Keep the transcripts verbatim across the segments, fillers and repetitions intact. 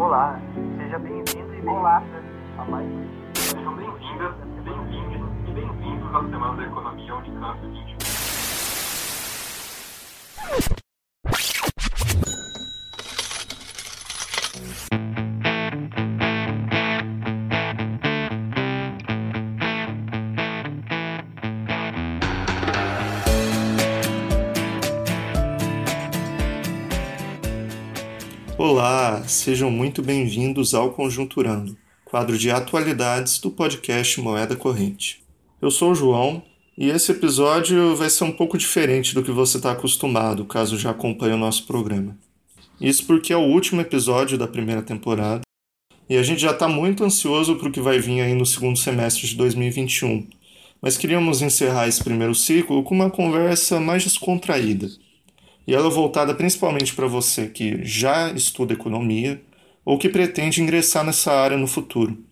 Olá, seja bem-vindo e bem-vinda a mais um. Sejam bem-vindas, bem-vindos e bem-vindos à Semana da Economia Unicamp vinte e um. Olá, sejam muito bem-vindos ao Conjunturando, quadro de atualidades do podcast Moeda Corrente. Eu sou o João e esse episódio vai ser um pouco diferente do que você está acostumado, caso já acompanhe o nosso programa. Isso porque é o último episódio da primeira temporada e a gente já está muito ansioso para o que vai vir aí no segundo semestre de dois mil e vinte e um, mas queríamos encerrar esse primeiro ciclo com uma conversa mais descontraída. E ela é voltada principalmente para você que já estuda economia ou que pretende ingressar nessa área no futuro.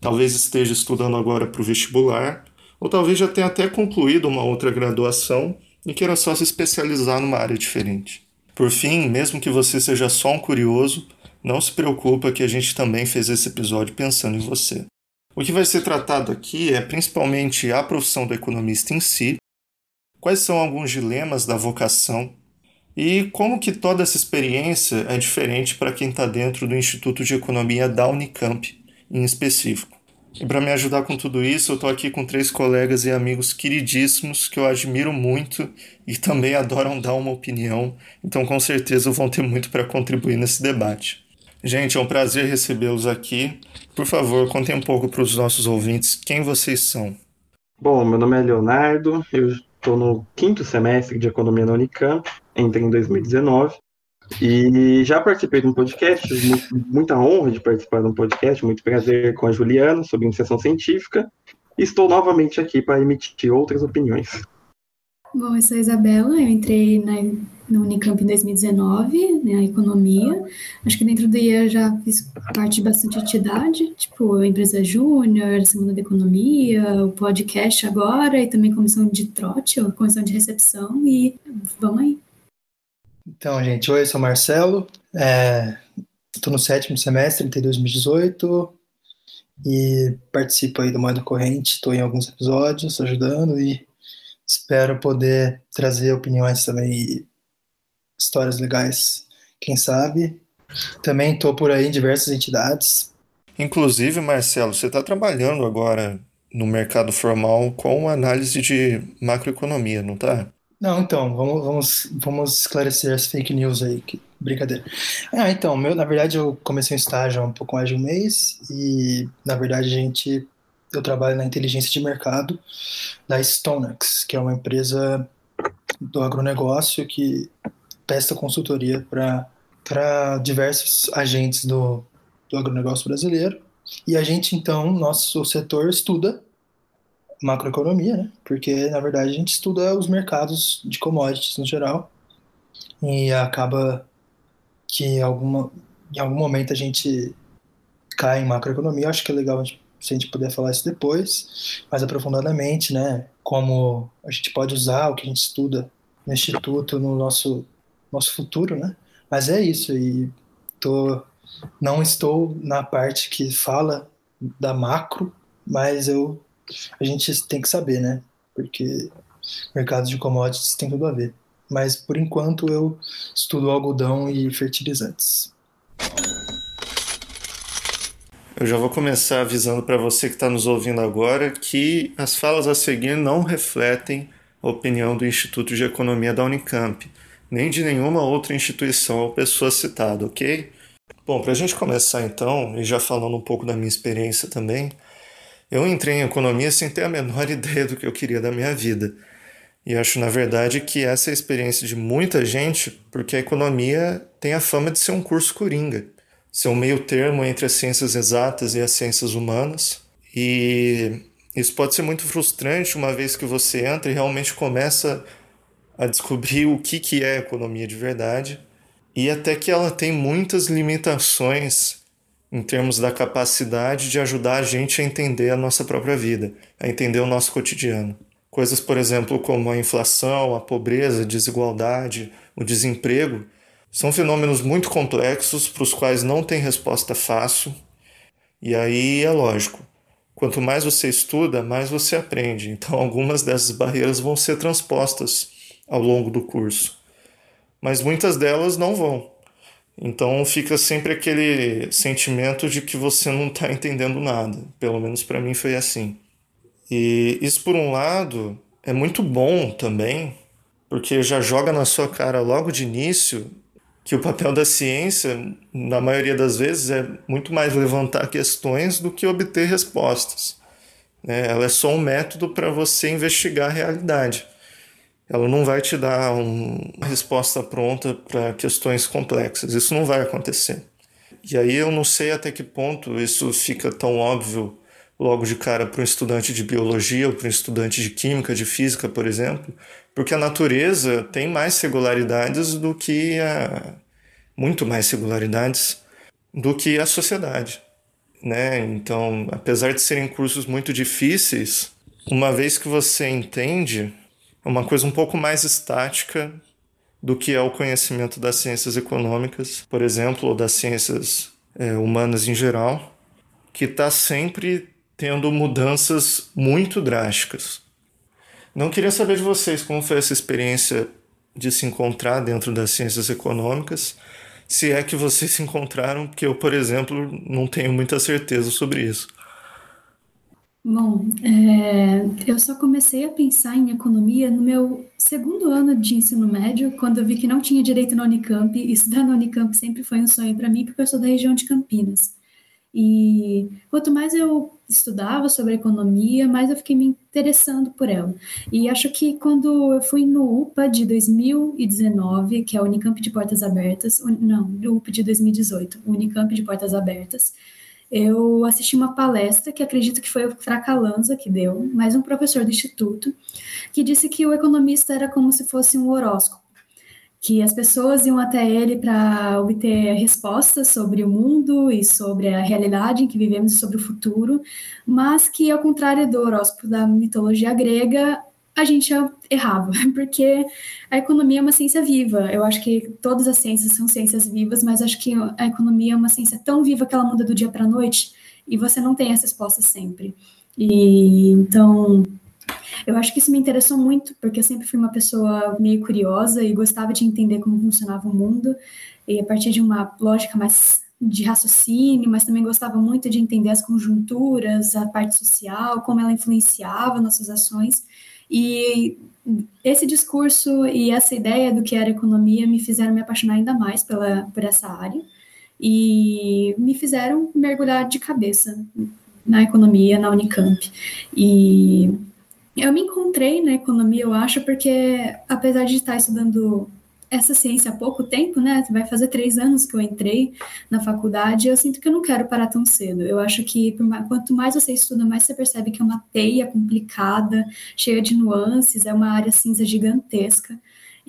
Talvez esteja estudando agora para o vestibular, ou talvez já tenha até concluído uma outra graduação e queira só se especializar numa área diferente. Por fim, mesmo que você seja só um curioso, não se preocupa que a gente também fez esse episódio pensando em você. O que vai ser tratado aqui é principalmente a profissão do economista em si, quais são alguns dilemas da vocação, e como que toda essa experiência é diferente para quem está dentro do Instituto de Economia da Unicamp, em específico. E para me ajudar com tudo isso, eu estou aqui com três colegas e amigos queridíssimos que eu admiro muito e também adoram dar uma opinião, então com certeza vão ter muito para contribuir nesse debate. Gente, é um prazer recebê-los aqui. Por favor, contem um pouco para os nossos ouvintes quem vocês são. Bom, meu nome é Leonardo, eu estou no quinto semestre de Economia na Unicamp, entrei em dois mil e dezenove e já participei de um podcast, muita honra de participar de um podcast, muito prazer, com a Juliana sobre iniciação científica, e estou novamente aqui para emitir outras opiniões. Bom, eu sou a Isabela, eu entrei na, na Unicamp em dois mil e dezenove, na economia, acho que dentro do I A já fiz parte de bastante atividade, tipo a Empresa Júnior, Semana da Economia, o podcast agora, e também comissão de trote, ou comissão de recepção, e vamos aí. Então, gente, oi, eu sou o Marcelo, estou é, no sétimo semestre, entrei em dois mil e dezoito e participo aí do Moeda Corrente, estou em alguns episódios, ajudando e espero poder trazer opiniões também e histórias legais, quem sabe. Também estou por aí em diversas entidades. Inclusive, Marcelo, você está trabalhando agora no mercado formal com análise de macroeconomia, não está? Não, então, vamos, vamos, vamos esclarecer as fake news aí, que brincadeira. Ah, então, meu, na verdade eu comecei um estágio há um pouco mais de um mês e, na verdade, a gente, eu trabalho na inteligência de mercado da StoneX, que é uma empresa do agronegócio que presta consultoria para diversos agentes do, do agronegócio brasileiro. E a gente, então, nosso setor estuda macroeconomia, né? Porque na verdade a gente estuda os mercados de commodities no geral e acaba que alguma, em algum momento a gente cai em macroeconomia. Eu acho que é legal a gente, se a gente puder falar isso depois, mais aprofundadamente, né? Como a gente pode usar o que a gente estuda no Instituto, no nosso, nosso futuro, né? Mas é isso, e tô, não estou na parte que fala da macro, mas eu a gente tem que saber, né? Porque mercado de commodities tem tudo a ver. Mas, por enquanto, eu estudo algodão e fertilizantes. Eu já vou começar avisando para você que está nos ouvindo agora que as falas a seguir não refletem a opinião do Instituto de Economia da Unicamp, nem de nenhuma outra instituição ou pessoa citada, ok? Bom, para a gente começar então, e já falando um pouco da minha experiência também, eu entrei em economia sem ter a menor ideia do que eu queria da minha vida. E acho, na verdade, que essa é a experiência de muita gente, porque a economia tem a fama de ser um curso coringa, ser um meio termo entre as ciências exatas e as ciências humanas. E isso pode ser muito frustrante uma vez que você entra e realmente começa a descobrir o que que é economia de verdade. E até que ela tem muitas limitações em termos da capacidade de ajudar a gente a entender a nossa própria vida, a entender o nosso cotidiano. Coisas, por exemplo, como a inflação, a pobreza, a desigualdade, o desemprego, São fenômenos muito complexos para os quais não tem resposta fácil. E aí é lógico, quanto mais você estuda, mais você aprende. Então algumas dessas barreiras vão ser transpostas ao longo do curso, mas muitas delas não vão. Então fica sempre aquele sentimento de que você não está entendendo nada. Pelo menos para mim foi assim. E isso, por um lado, é muito bom também, porque já joga na sua cara logo de início que o papel da ciência, na maioria das vezes, é muito mais levantar questões do que obter respostas. Ela é só um método para você investigar a realidade. Ela não vai te dar uma resposta pronta para questões complexas. Isso não vai acontecer. E aí eu não sei até que ponto isso fica tão óbvio logo de cara para um estudante de biologia ou para um estudante de química, de física, por exemplo, porque a natureza tem mais singularidades do que a... muito mais singularidades do que a sociedade, né? Então, apesar de serem cursos muito difíceis, uma vez que você entende, é uma coisa um pouco mais estática do que é o conhecimento das ciências econômicas, por exemplo, ou das ciências é, humanas em geral, que está sempre tendo mudanças muito drásticas. Não queria saber de vocês como foi essa experiência de se encontrar dentro das ciências econômicas, se é que vocês se encontraram, porque eu, por exemplo, não tenho muita certeza sobre isso. Bom, é, eu só comecei a pensar em economia no meu segundo ano de ensino médio, quando eu vi que não tinha direito na Unicamp. Estudar na Unicamp sempre foi um sonho para mim, porque eu sou da região de Campinas. E quanto mais eu estudava sobre economia, mais eu fiquei me interessando por ela. E acho que quando eu fui no U P A de dois mil e dezenove, que é a Unicamp de Portas Abertas, não, no U P A de dois mil e dezoito, Unicamp de Portas Abertas, eu assisti uma palestra, que acredito que foi o Tracalanza que deu, mas um professor do Instituto, que disse que o economista era como se fosse um horóscopo, que as pessoas iam até ele para obter respostas sobre o mundo e sobre a realidade em que vivemos e sobre o futuro, mas que, ao contrário do horóscopo da mitologia grega, a gente errava, porque a economia é uma ciência viva. Eu acho que todas as ciências são ciências vivas, mas acho que a economia é uma ciência tão viva que ela muda do dia para a noite e você não tem essa resposta sempre. E, então... eu acho que isso me interessou muito, porque eu sempre fui uma pessoa meio curiosa e gostava de entender como funcionava o mundo, e a partir de uma lógica mais de raciocínio, mas também gostava muito de entender as conjunturas, a parte social, como ela influenciava nossas ações, e esse discurso e essa ideia do que era economia me fizeram me apaixonar ainda mais pela, por essa área, e me fizeram mergulhar de cabeça na economia, na Unicamp, e... eu me encontrei na economia, eu acho, porque apesar de estar estudando essa ciência há pouco tempo, né, vai fazer três anos que eu entrei na faculdade, eu sinto que eu não quero parar tão cedo. Eu acho que quanto mais você estuda, mais você percebe que é uma teia complicada, cheia de nuances, é uma área cinza gigantesca.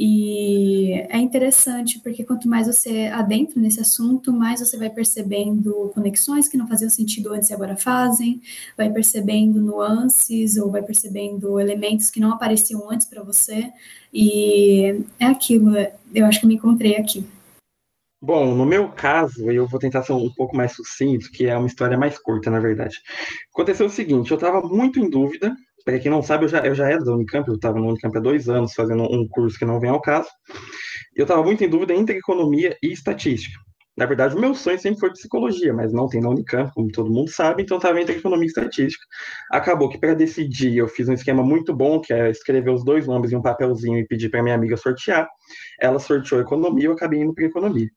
E é interessante, porque quanto mais você adentra nesse assunto, mais você vai percebendo conexões que não faziam sentido antes e agora fazem, vai percebendo nuances ou vai percebendo elementos que não apareciam antes para você. E é aquilo, eu acho que eu me encontrei aqui. Bom, no meu caso, eu vou tentar ser um pouco mais sucinto, que é uma história mais curta, na verdade. Aconteceu o seguinte, eu estava muito em dúvida. Para quem não sabe, eu já, eu já era da Unicamp, eu estava no Unicamp há dois anos, fazendo um curso que não vem ao caso. Eu estava muito em dúvida entre economia e estatística. Na verdade, o meu sonho sempre foi psicologia, mas não tem na Unicamp, como todo mundo sabe, então estava entre economia e estatística. Acabou que, para decidir, eu fiz um esquema muito bom, que é escrever os dois nomes em um papelzinho e pedir para minha amiga sortear. Ela sorteou economia e eu acabei indo para economia.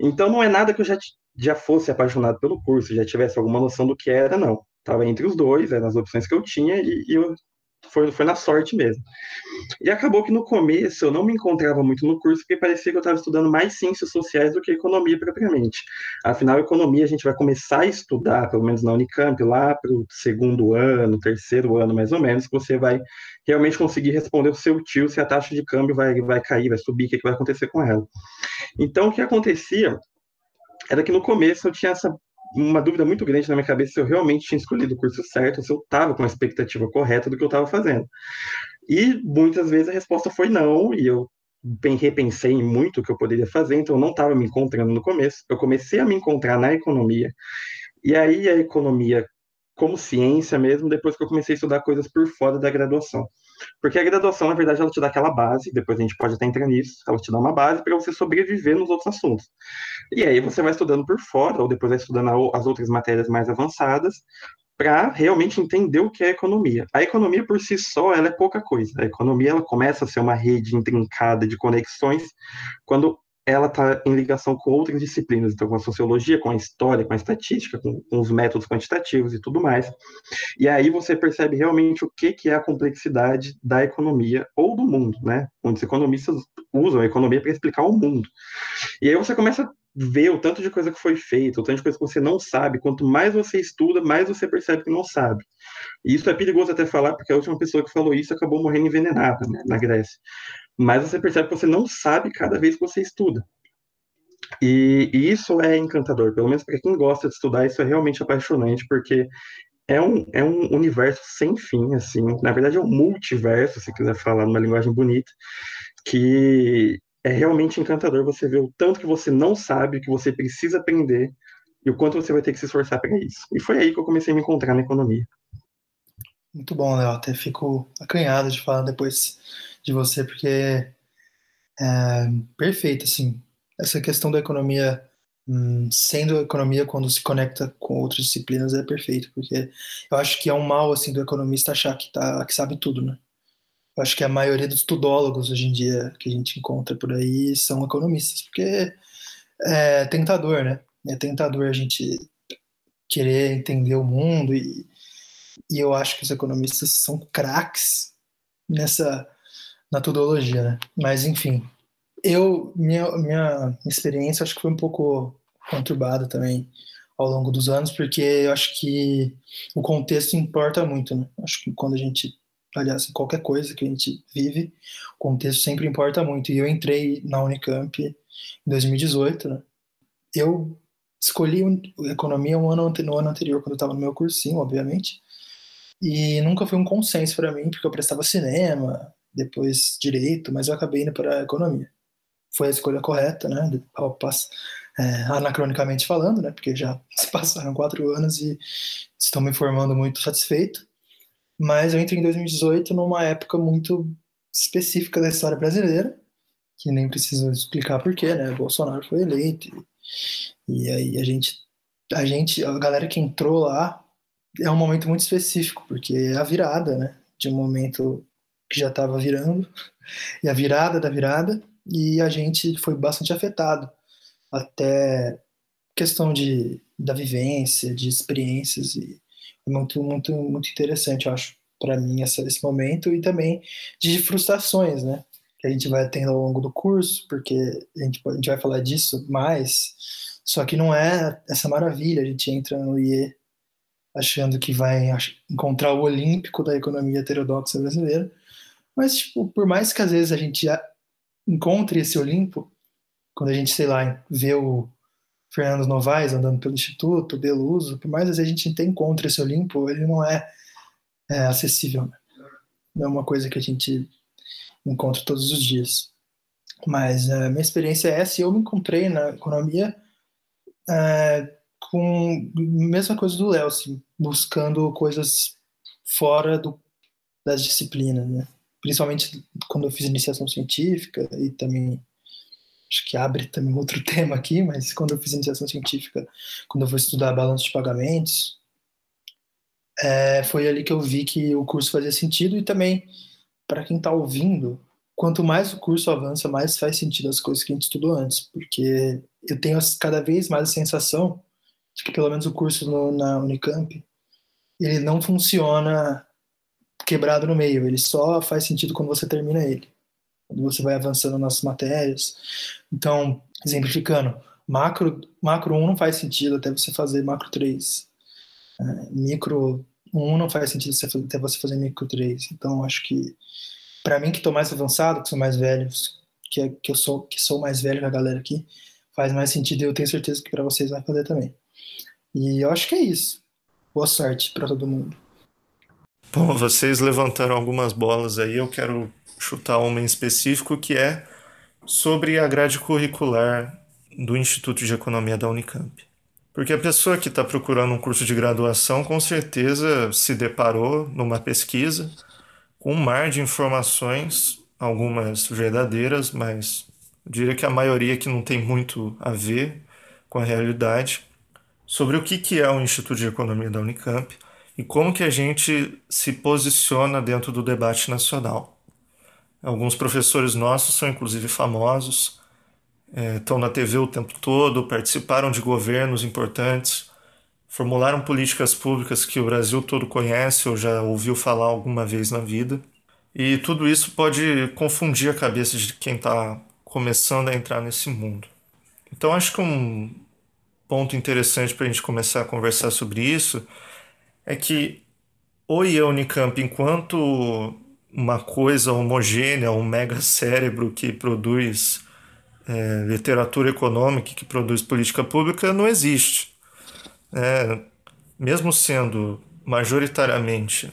Então, não é nada que eu já, já fosse apaixonado pelo curso, já tivesse alguma noção do que era, não. Estava entre os dois, eram as opções que eu tinha, e, e eu, foi, foi na sorte mesmo. E acabou que no começo eu não me encontrava muito no curso, porque parecia que eu estava estudando mais ciências sociais do que economia propriamente. Afinal, economia a gente vai começar a estudar, pelo menos na Unicamp, lá para o segundo ano, terceiro ano mais ou menos, que você vai realmente conseguir responder o seu tio se a taxa de câmbio vai, vai cair, vai subir, o que, é que vai acontecer com ela. Então, o que acontecia era que no começo eu tinha essa... uma dúvida muito grande na minha cabeça se eu realmente tinha escolhido o curso certo, se eu estava com a expectativa correta do que eu estava fazendo. E muitas vezes a resposta foi não, e eu bem, repensei muito o que eu poderia fazer, então eu não estava me encontrando no começo. Eu comecei a me encontrar na economia, e aí a economia como ciência mesmo, depois que eu comecei a estudar coisas por fora da graduação. Porque a graduação, na verdade, ela te dá aquela base, depois a gente pode até entrar nisso, ela te dá uma base para você sobreviver nos outros assuntos. E aí você vai estudando por fora, ou depois vai estudando as outras matérias mais avançadas, para realmente entender o que é a economia. A economia por si só, ela é pouca coisa. A economia, ela começa a ser uma rede intrincada de conexões quando ela está em ligação com outras disciplinas, então com a sociologia, com a história, com a estatística, com, com os métodos quantitativos e tudo mais. E aí você percebe realmente o que, que é a complexidade da economia ou do mundo, né? Onde os economistas usam a economia para explicar o mundo. E aí você começa a ver o tanto de coisa que foi feita, o tanto de coisa que você não sabe. Quanto mais você estuda, mais você percebe que não sabe. E isso é perigoso até falar, porque a última pessoa que falou isso acabou morrendo envenenada, né, na Grécia. Mas você percebe que você não sabe cada vez que você estuda. E, e isso é encantador, pelo menos para quem gosta de estudar, isso é realmente apaixonante, porque é um, é um universo sem fim, assim. Na verdade é um multiverso, se quiser falar numa linguagem bonita, que... é realmente encantador você ver o tanto que você não sabe, que você precisa aprender e o quanto você vai ter que se esforçar para isso. E foi aí que eu comecei a me encontrar na economia. Muito bom, Léo. Até fico acanhado de falar depois de você, porque é perfeito, assim. Essa questão da economia, hum, sendo a economia quando se conecta com outras disciplinas, é perfeito, porque eu acho que é um mal, assim, do economista achar que, tá, que sabe tudo, né? Eu acho que a maioria dos tudólogos hoje em dia que a gente encontra por aí são economistas, porque é tentador, né? É tentador a gente querer entender o mundo e, e eu acho que os economistas são craques nessa, na tudologia, né? Mas, enfim, eu, minha, minha experiência acho que foi um pouco conturbada também ao longo dos anos, porque eu acho que o contexto importa muito, né? Acho que quando a gente... aliás, qualquer coisa que a gente vive, o contexto sempre importa muito. E eu entrei na Unicamp em dois mil e dezoito, né? Eu escolhi economia um ano, no ano anterior, quando eu estava no meu cursinho, obviamente, e nunca foi um consenso para mim, porque eu prestava cinema, depois direito, mas eu acabei indo para a economia. Foi a escolha correta, né? É, anacronicamente falando, né? Porque já se passaram quatro anos e estou me formando muito satisfeito. Mas eu entrei em dois mil e dezoito numa época muito específica da história brasileira, que nem preciso explicar porquê, né? Bolsonaro foi eleito. E, e aí a gente, a gente, a galera que entrou lá, é um momento muito específico, porque é a virada, né? De um momento que já estava virando, e a virada da virada, e a gente foi bastante afetado. Até questão de, da vivência, de experiências e muito, muito, muito interessante, eu acho, para mim, essa, esse momento, e também de frustrações, né, que a gente vai tendo ao longo do curso, porque a gente, a gente vai falar disso mais, só que não é essa maravilha, a gente entra no I E achando que vai encontrar o olímpico da economia heterodoxa brasileira, mas, tipo, por mais que às vezes a gente encontre esse olímpico, quando a gente, sei lá, vê o Fernando Novaes andando pelo Instituto, Belluzzo, por mais que a gente tem contra esse Olimpo, ele não é, é acessível, né? Não é uma coisa que a gente encontra todos os dias. Mas a minha experiência é essa, e eu me encontrei na economia é, com a mesma coisa do Léo, assim, buscando coisas fora do, das disciplinas, né? Principalmente quando eu fiz iniciação científica e também... acho que abre também outro tema aqui, mas quando eu fiz iniciação científica, quando eu fui estudar balanço de pagamentos, é, foi ali que eu vi que o curso fazia sentido, e também, para quem está ouvindo, quanto mais o curso avança, mais faz sentido as coisas que a gente estudou antes, porque eu tenho cada vez mais a sensação de que pelo menos o curso no, na Unicamp, ele não funciona quebrado no meio, ele só faz sentido quando você termina ele. Você vai avançando nas matérias. Então, exemplificando, macro, macro um não faz sentido até você fazer macro três. É, micro um não faz sentido você fazer, até você fazer micro três. Então, acho que, para mim, que estou mais avançado, que sou mais velho, que, que eu sou, que sou mais velho que a galera aqui, faz mais sentido, e eu tenho certeza que para vocês vai fazer também. E eu acho que é isso. Boa sorte para todo mundo. Bom, vocês levantaram algumas bolas aí, eu quero chutar uma em específico, que é sobre a grade curricular do Instituto de Economia da Unicamp. Porque a pessoa que está procurando um curso de graduação com certeza se deparou numa pesquisa com um mar de informações, algumas verdadeiras, mas eu diria que a maioria que não tem muito a ver com a realidade, sobre o que é o Instituto de Economia da Unicamp e como que a gente se posiciona dentro do debate nacional. Alguns professores nossos são inclusive famosos, é, estão na T V o tempo todo, participaram de governos importantes, formularam políticas públicas que o Brasil todo conhece ou já ouviu falar alguma vez na vida. E tudo isso pode confundir a cabeça de quem está começando a entrar nesse mundo. Então acho que um ponto interessante para a gente começar a conversar sobre isso é que o I E Unicamp, enquanto uma coisa homogênea, um mega cérebro que produz é, literatura econômica, que produz política pública, não existe. É, mesmo sendo majoritariamente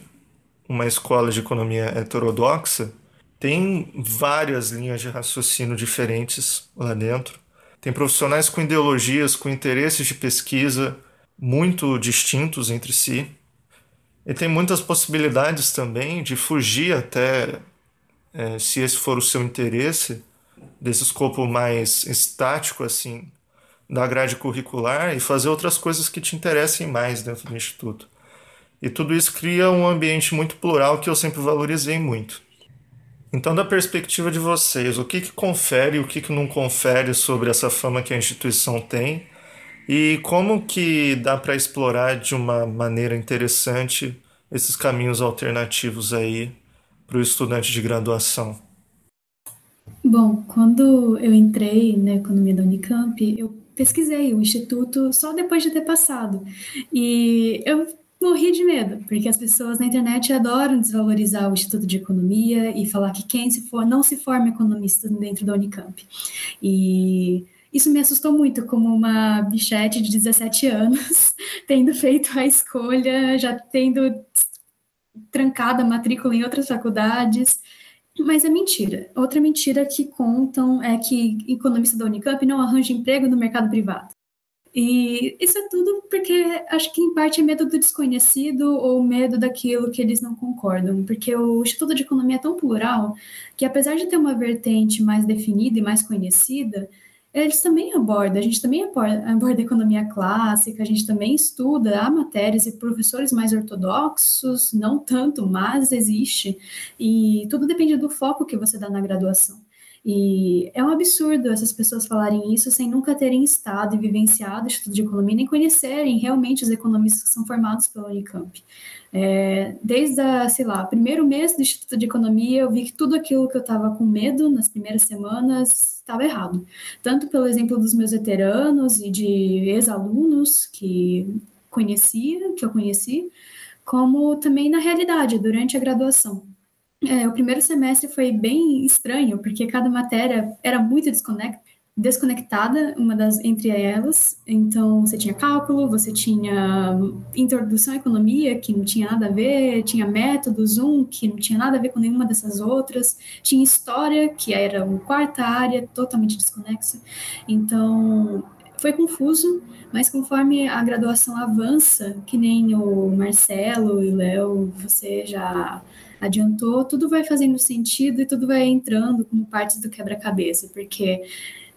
uma escola de economia heterodoxa, tem várias linhas de raciocínio diferentes lá dentro. Tem profissionais com ideologias, com interesses de pesquisa muito distintos entre si. E tem muitas possibilidades também de fugir até, é, se esse for o seu interesse, desse escopo mais estático, assim, da grade curricular e fazer outras coisas que te interessem mais dentro do Instituto. E tudo isso cria um ambiente muito plural que eu sempre valorizei muito. Então, da perspectiva de vocês, o que que confere e o que que não confere sobre essa fama que a instituição tem? E como que dá para explorar de uma maneira interessante esses caminhos alternativos aí para o estudante de graduação? Bom, quando eu entrei na economia da Unicamp, eu pesquisei o Instituto só depois de ter passado. E eu morri de medo, porque as pessoas na internet adoram desvalorizar o Instituto de Economia e falar que quem se for, não se forma economista dentro da Unicamp. E isso me assustou muito, como uma bichete de dezessete anos, tendo feito a escolha, já tendo trancado a matrícula em outras faculdades. Mas é mentira. Outra mentira que contam é que economista da Unicamp não arranja emprego no mercado privado. E isso é tudo porque acho que em parte é medo do desconhecido ou medo daquilo que eles não concordam, porque o Instituto de Economia é tão plural que, apesar de ter uma vertente mais definida e mais conhecida, eles também abordam, a gente também aborda economia clássica, a gente também estuda, há matérias e professores mais ortodoxos, não tanto, mas existe, e tudo depende do foco que você dá na graduação. E é um absurdo essas pessoas falarem isso sem nunca terem estado e vivenciado o Instituto de Economia, nem conhecerem realmente os economistas que são formados pela Unicamp. É, desde, a, sei lá, primeiro mês do Instituto de Economia, eu vi que tudo aquilo que eu estava com medo nas primeiras semanas estava errado. Tanto pelo exemplo dos meus veteranos e de ex-alunos que conhecia, que eu conheci, como também na realidade, durante a graduação. É, o primeiro semestre foi bem estranho, porque cada matéria era muito desconectada, uma das, entre elas. Então, você tinha cálculo, você tinha introdução à economia, que não tinha nada a ver, tinha métodos, um, que não tinha nada a ver com nenhuma dessas outras, tinha história, que era uma quarta área, totalmente desconexa. Então, foi confuso, mas conforme a graduação avança, que nem o Marcelo e o Léo, você já adiantou, tudo vai fazendo sentido e tudo vai entrando como partes do quebra-cabeça, porque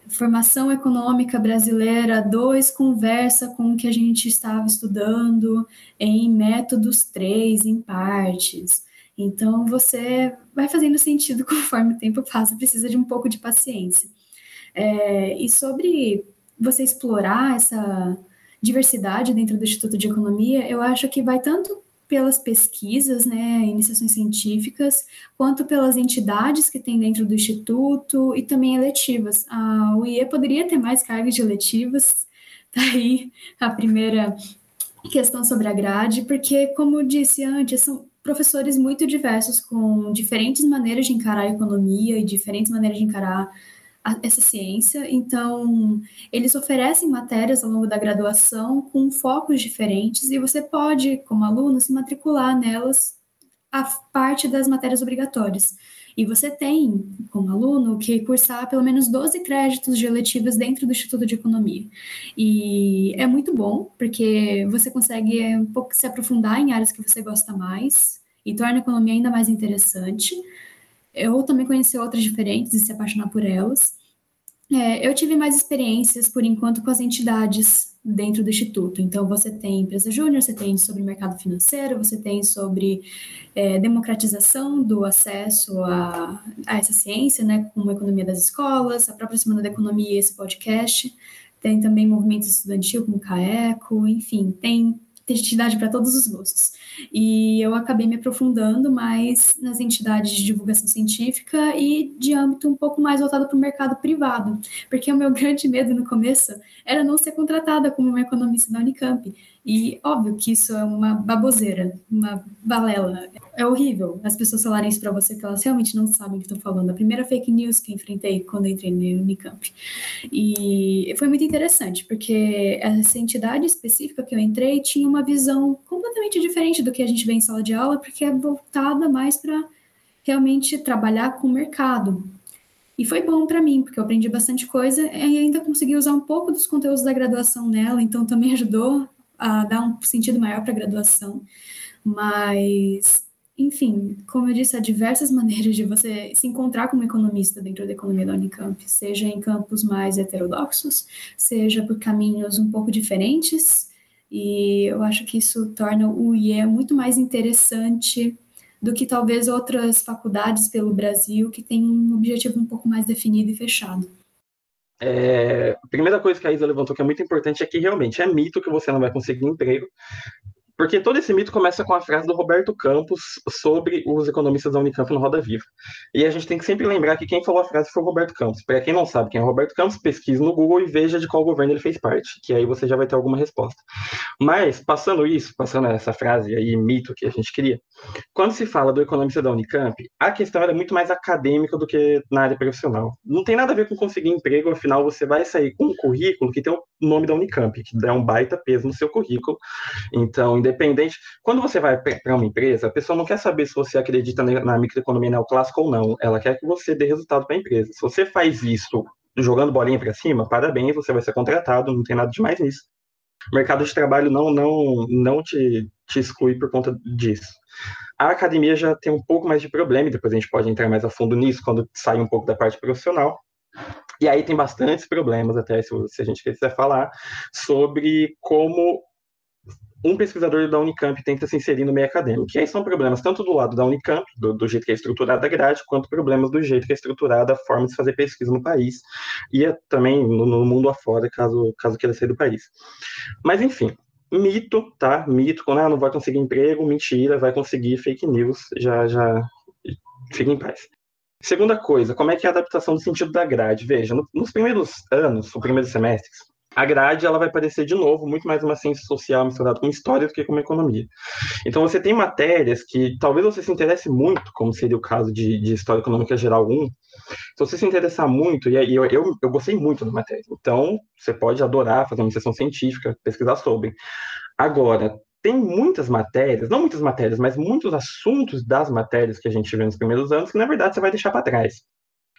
formação econômica brasileira dois conversa com o que a gente estava estudando em métodos três, em partes. Então, você vai fazendo sentido conforme o tempo passa, precisa de um pouco de paciência. É, e sobre você explorar essa diversidade dentro do Instituto de Economia, eu acho que vai tanto pelas pesquisas, né, iniciações científicas, quanto pelas entidades que tem dentro do Instituto e também eletivas. A U I E poderia ter mais cargas de eletivas, tá aí a primeira questão sobre a grade, porque, como eu disse antes, são professores muito diversos, com diferentes maneiras de encarar a economia e diferentes maneiras de encarar essa ciência, então eles oferecem matérias ao longo da graduação com focos diferentes e você pode, como aluno, se matricular nelas a parte das matérias obrigatórias. E você tem, como aluno, que cursar pelo menos doze créditos de eletivas dentro do Instituto de Economia. E é muito bom, porque você consegue um pouco se aprofundar em áreas que você gosta mais e torna a economia ainda mais interessante. Ou também conhecer outras diferentes e se apaixonar por elas. É, eu tive mais experiências, por enquanto, com as entidades dentro do Instituto. Então, você tem Empresa Júnior, você tem sobre mercado financeiro, você tem sobre é, democratização do acesso a, a essa ciência, né, como a economia das escolas, a própria Semana da Economia e esse podcast. Tem também movimento estudantil como CAECO, enfim, tem entidade para todos os gostos. E eu acabei me aprofundando mais nas entidades de divulgação científica e de âmbito um pouco mais voltado para o mercado privado, porque o meu grande medo no começo era não ser contratada como uma economista da Unicamp. E óbvio que isso é uma baboseira, uma balela. É horrível as pessoas falarem isso para você, que elas realmente não sabem o que estão falando. A primeira fake news que eu enfrentei quando eu entrei no Unicamp. E foi muito interessante, porque essa entidade específica que eu entrei tinha uma visão completamente diferente do que a gente vê em sala de aula, porque é voltada mais para realmente trabalhar com o mercado. E foi bom para mim, porque eu aprendi bastante coisa e ainda consegui usar um pouco dos conteúdos da graduação nela, então também ajudou a dar um sentido maior para a graduação. Mas, enfim, como eu disse, há diversas maneiras de você se encontrar como economista dentro da economia da Unicamp, seja em campos mais heterodoxos, seja por caminhos um pouco diferentes, e eu acho que isso torna o I E muito mais interessante do que talvez outras faculdades pelo Brasil que têm um objetivo um pouco mais definido e fechado. É, a primeira coisa que a Isa levantou que é muito importante é que realmente é mito que você não vai conseguir emprego, porque todo esse mito começa com a frase do Roberto Campos sobre os economistas da Unicamp no Roda Viva. E a gente tem que sempre lembrar que quem falou a frase foi o Roberto Campos. Para quem não sabe quem é o Roberto Campos, pesquise no Google e veja de qual governo ele fez parte, que aí você já vai ter alguma resposta. Mas, passando isso, passando essa frase aí, mito que a gente cria, quando se fala do economista da Unicamp, a questão era muito mais acadêmica do que na área profissional. Não tem nada a ver com conseguir emprego, afinal você vai sair com um currículo que tem o nome da Unicamp, que dá um baita peso no seu currículo. Então, independente, quando você vai para uma empresa, a pessoa não quer saber se você acredita na microeconomia neoclássica ou não, ela quer que você dê resultado para a empresa. Se você faz isso jogando bolinha para cima, parabéns, você vai ser contratado, não tem nada demais nisso. O mercado de trabalho não, não, não te, te exclui por conta disso. A academia já tem um pouco mais de problema, e depois a gente pode entrar mais a fundo nisso quando sair um pouco da parte profissional. E aí tem bastantes problemas, até se, se a gente quiser falar, sobre como um pesquisador da Unicamp tenta se inserir no meio acadêmico. E aí são problemas tanto do lado da Unicamp, do, do jeito que é estruturada a grade, quanto problemas do jeito que é estruturada a forma de fazer pesquisa no país e é também no, no mundo afora, caso, caso queira sair do país. Mas, enfim, mito, tá? Mito, quando ah, não vai conseguir emprego, mentira, vai conseguir, fake news, já, já fica em paz. Segunda coisa, como é que é a adaptação do sentido da grade? Veja, no, nos primeiros anos, os primeiros semestres, a grade ela vai parecer, de novo, muito mais uma ciência social misturada com história do que com economia. Então, você tem matérias que talvez você se interesse muito, como seria o caso de, de História Econômica Geral um. Se você se interessar muito, e eu, eu, eu gostei muito da matéria, então você pode adorar fazer uma iniciação científica, pesquisar sobre. Agora, tem muitas matérias, não muitas matérias, mas muitos assuntos das matérias que a gente vê nos primeiros anos que, na verdade, você vai deixar para trás.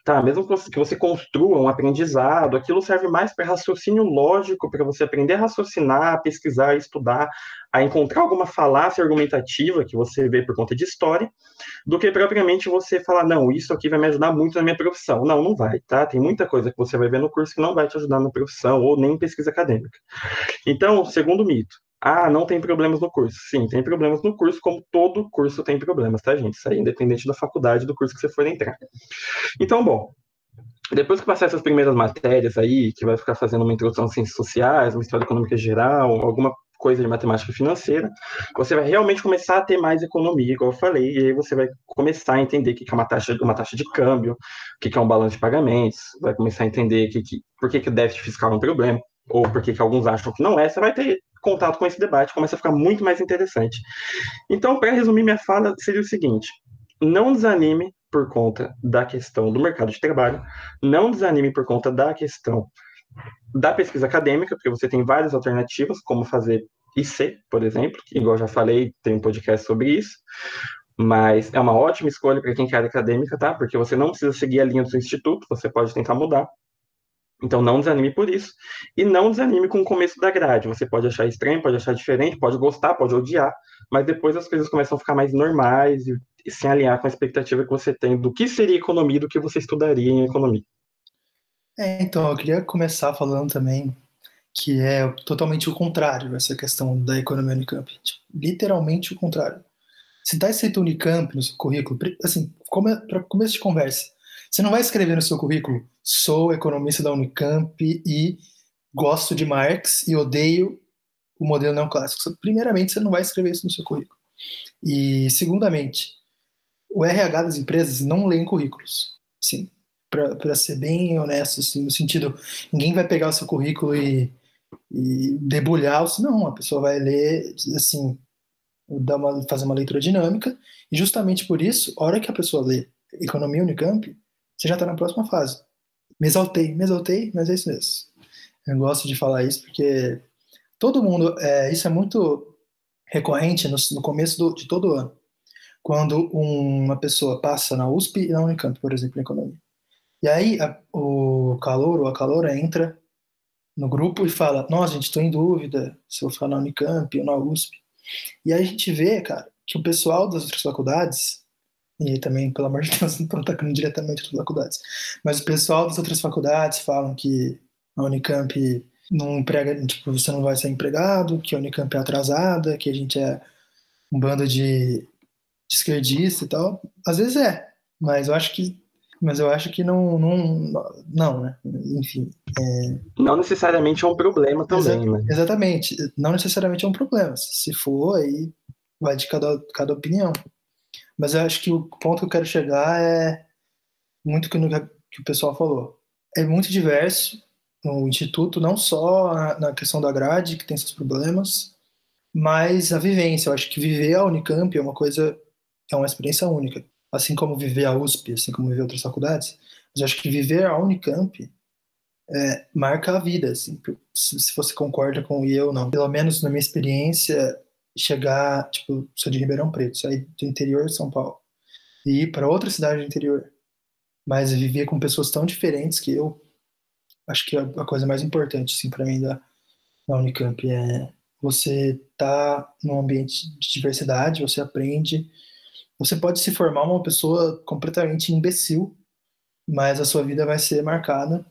Tá, mesmo que você construa um aprendizado, aquilo serve mais para raciocínio lógico, para você aprender a raciocinar, a pesquisar, a estudar, a encontrar alguma falácia argumentativa que você vê por conta de história, do que propriamente você falar, não, isso aqui vai me ajudar muito na minha profissão. Não, não vai, tá? Tem muita coisa que você vai ver no curso que não vai te ajudar na profissão ou nem em pesquisa acadêmica. Então, segundo mito. Ah, não tem problemas no curso. Sim, tem problemas no curso, como todo curso tem problemas, tá, gente? Isso aí é independente da faculdade, do curso que você for entrar. Então, bom, depois que passar essas primeiras matérias aí, que vai ficar fazendo uma introdução a ciências sociais, uma história econômica geral, alguma coisa de matemática financeira, você vai realmente começar a ter mais economia, igual eu falei, e aí você vai começar a entender o que é uma taxa, uma taxa de câmbio, o que é um balanço de pagamentos, vai começar a entender que, que, por que o déficit fiscal é um problema, ou por que alguns acham que não é, você vai ter contato com esse debate, começa a ficar muito mais interessante. Então, para resumir minha fala, seria o seguinte, não desanime por conta da questão do mercado de trabalho, não desanime por conta da questão da pesquisa acadêmica, porque você tem várias alternativas, como fazer I C, por exemplo, que, igual eu já falei, tem um podcast sobre isso, mas é uma ótima escolha para quem quer área acadêmica, tá? Porque você não precisa seguir a linha do seu instituto, você pode tentar mudar. Então, não desanime por isso. E não desanime com o começo da grade. Você pode achar estranho, pode achar diferente, pode gostar, pode odiar, mas depois as coisas começam a ficar mais normais e se alinhar com a expectativa que você tem do que seria economia e do que você estudaria em economia. É, então, eu queria começar falando também que é totalmente o contrário essa questão da economia Unicamp. Tipo, literalmente o contrário. Se está escrito Unicamp no seu currículo, assim, para começo de conversa, você não vai escrever no seu currículo: sou economista da Unicamp e gosto de Marx e odeio o modelo neoclássico. Primeiramente, você não vai escrever isso no seu currículo. E, segundamente, o R H das empresas não lê em currículos. Sim, para ser bem honesto, assim, no sentido, ninguém vai pegar o seu currículo e, e debulhar. Não, a pessoa vai ler, assim, dar uma, fazer uma leitura dinâmica. E, justamente por isso, a hora que a pessoa lê Economia Unicamp, você já está na próxima fase. Me exaltei, me exaltei, mas é isso mesmo. Eu gosto de falar isso porque todo mundo, é, isso é muito recorrente no, no começo do, de todo ano, quando um, uma pessoa passa na U S P e na Unicamp, por exemplo, em economia. E aí a, o calouro ou a caloura entra no grupo e fala: nossa, gente, estou em dúvida se eu vou ficar na Unicamp ou na U S P. E aí a gente vê, cara, que o pessoal das outras faculdades... E também, pelo amor de Deus, não estou atacando diretamente as faculdades. Mas o pessoal das outras faculdades falam que a Unicamp não emprega, tipo, você não vai ser empregado, que a Unicamp é atrasada, que a gente é um bando de, de esquerdista e tal. Às vezes é, mas eu acho que, mas eu acho que não, não, não, né? Enfim. É... Não necessariamente é um problema também, Exa- né? Exatamente, não necessariamente é um problema. Se for, aí vai de cada, cada opinião. Mas eu acho que o ponto que eu quero chegar é muito que o pessoal falou. É muito diverso o Instituto, não só na questão da grade, que tem seus problemas, mas a vivência. Eu acho que viver a Unicamp é uma coisa, é uma experiência única. Assim como viver a U S P, assim como viver outras faculdades. Mas eu acho que viver a Unicamp é, marca a vida, assim, se você concorda com eu ou não. Pelo menos na minha experiência... chegar, tipo, sou de Ribeirão Preto, sair do interior de São Paulo e ir para outra cidade do interior, mas viver com pessoas tão diferentes que eu acho que é a coisa mais importante, assim, para mim da, da Unicamp é você tá num ambiente de diversidade, você aprende, você pode se formar uma pessoa completamente imbecil, mas a sua vida vai ser marcada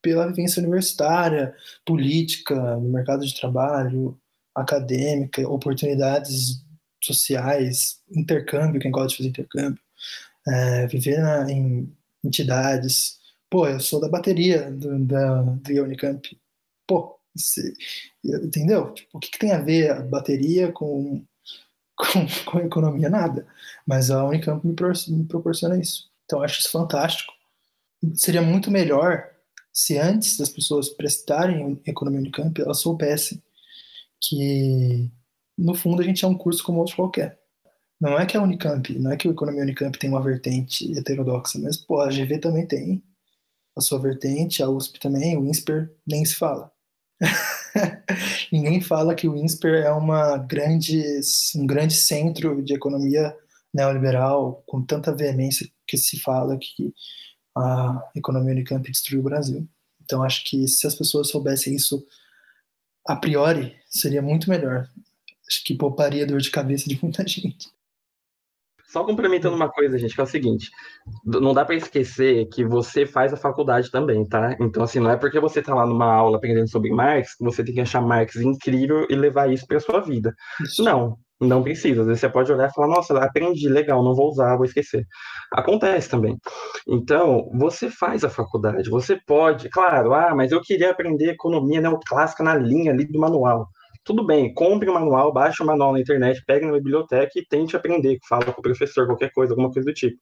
pela vivência universitária, política, no mercado de trabalho, acadêmica, oportunidades sociais, intercâmbio, quem gosta de fazer intercâmbio, é, viver na, em entidades. Pô, eu sou da bateria do, da, do Unicamp. Pô, esse, entendeu? Tipo, o que, que tem a ver a bateria com, com, com a economia? Nada. Mas a Unicamp me, pro, me proporciona isso. Então, eu acho isso fantástico. Seria muito melhor se antes das pessoas prestarem economia Unicamp, elas soubessem que, no fundo, a gente é um curso como outro qualquer. Não é que a Unicamp, não é que a economia Unicamp tem uma vertente heterodoxa, mas, pô, a G V também tem a sua vertente, a U S P também, o INSPER nem se fala. Ninguém fala que o INSPER é uma grande, um grande centro de economia neoliberal, com tanta veemência que se fala que a economia Unicamp destruiu o Brasil. Então, acho que se as pessoas soubessem isso a priori, seria muito melhor. Acho que pouparia dor de cabeça de muita gente. Só complementando uma coisa, gente, que é o seguinte: não dá para esquecer que você faz a faculdade também, tá? Então, assim, não é porque você tá lá numa aula aprendendo sobre Marx que você tem que achar Marx incrível e levar isso pra sua vida. Isso. Não, não precisa. Às vezes você pode olhar e falar: nossa, aprendi, legal, não vou usar, vou esquecer. Acontece também. Então, você faz a faculdade, você pode... Claro, ah, mas eu queria aprender economia neoclássica na linha ali do manual. Tudo bem, compre o manual, baixe o manual na internet, pegue na biblioteca e tente aprender, fala com o professor, qualquer coisa, alguma coisa do tipo.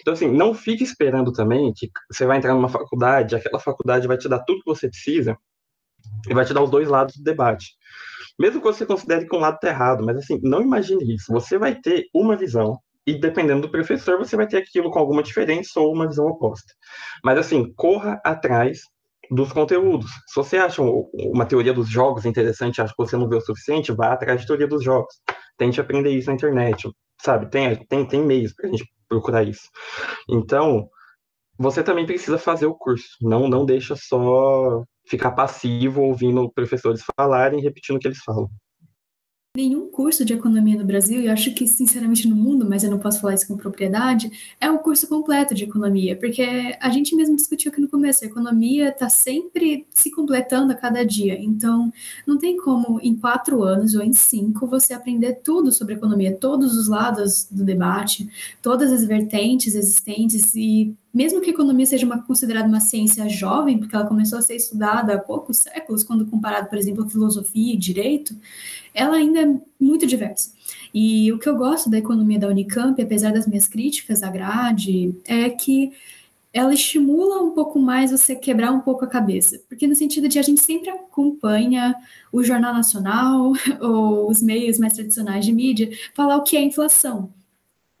Então, assim, não fique esperando também que você vai entrar numa faculdade, aquela faculdade vai te dar tudo que você precisa e vai te dar os dois lados do debate. Mesmo que você considere que um lado está errado, mas, assim, não imagine isso. Você vai ter uma visão e, dependendo do professor, você vai ter aquilo com alguma diferença ou uma visão oposta. Mas, assim, corra atrás dos conteúdos. Se você acha uma teoria dos jogos interessante, acha que você não vê o suficiente, vá atrás de teoria dos jogos. Tente aprender isso na internet. sabe? Tem, tem, tem meios para a gente procurar isso. Então, você também precisa fazer o curso. Não, não deixa só ficar passivo ouvindo professores falarem e repetindo o que eles falam. Nenhum curso de economia no Brasil, e eu acho que, sinceramente, no mundo, mas eu não posso falar isso com propriedade, é um curso completo de economia, porque a gente mesmo discutiu aqui no começo, a economia está sempre se completando a cada dia, então não tem como em quatro anos ou em cinco você aprender tudo sobre economia, todos os lados do debate, todas as vertentes existentes e... Mesmo que a economia seja uma, considerada uma ciência jovem, porque ela começou a ser estudada há poucos séculos, quando comparado, por exemplo, à filosofia e direito, ela ainda é muito diversa. E o que eu gosto da economia da Unicamp, apesar das minhas críticas à grade, é que ela estimula um pouco mais você quebrar um pouco a cabeça. Porque no sentido de a gente sempre acompanha o Jornal Nacional ou os meios mais tradicionais de mídia falar o que é inflação,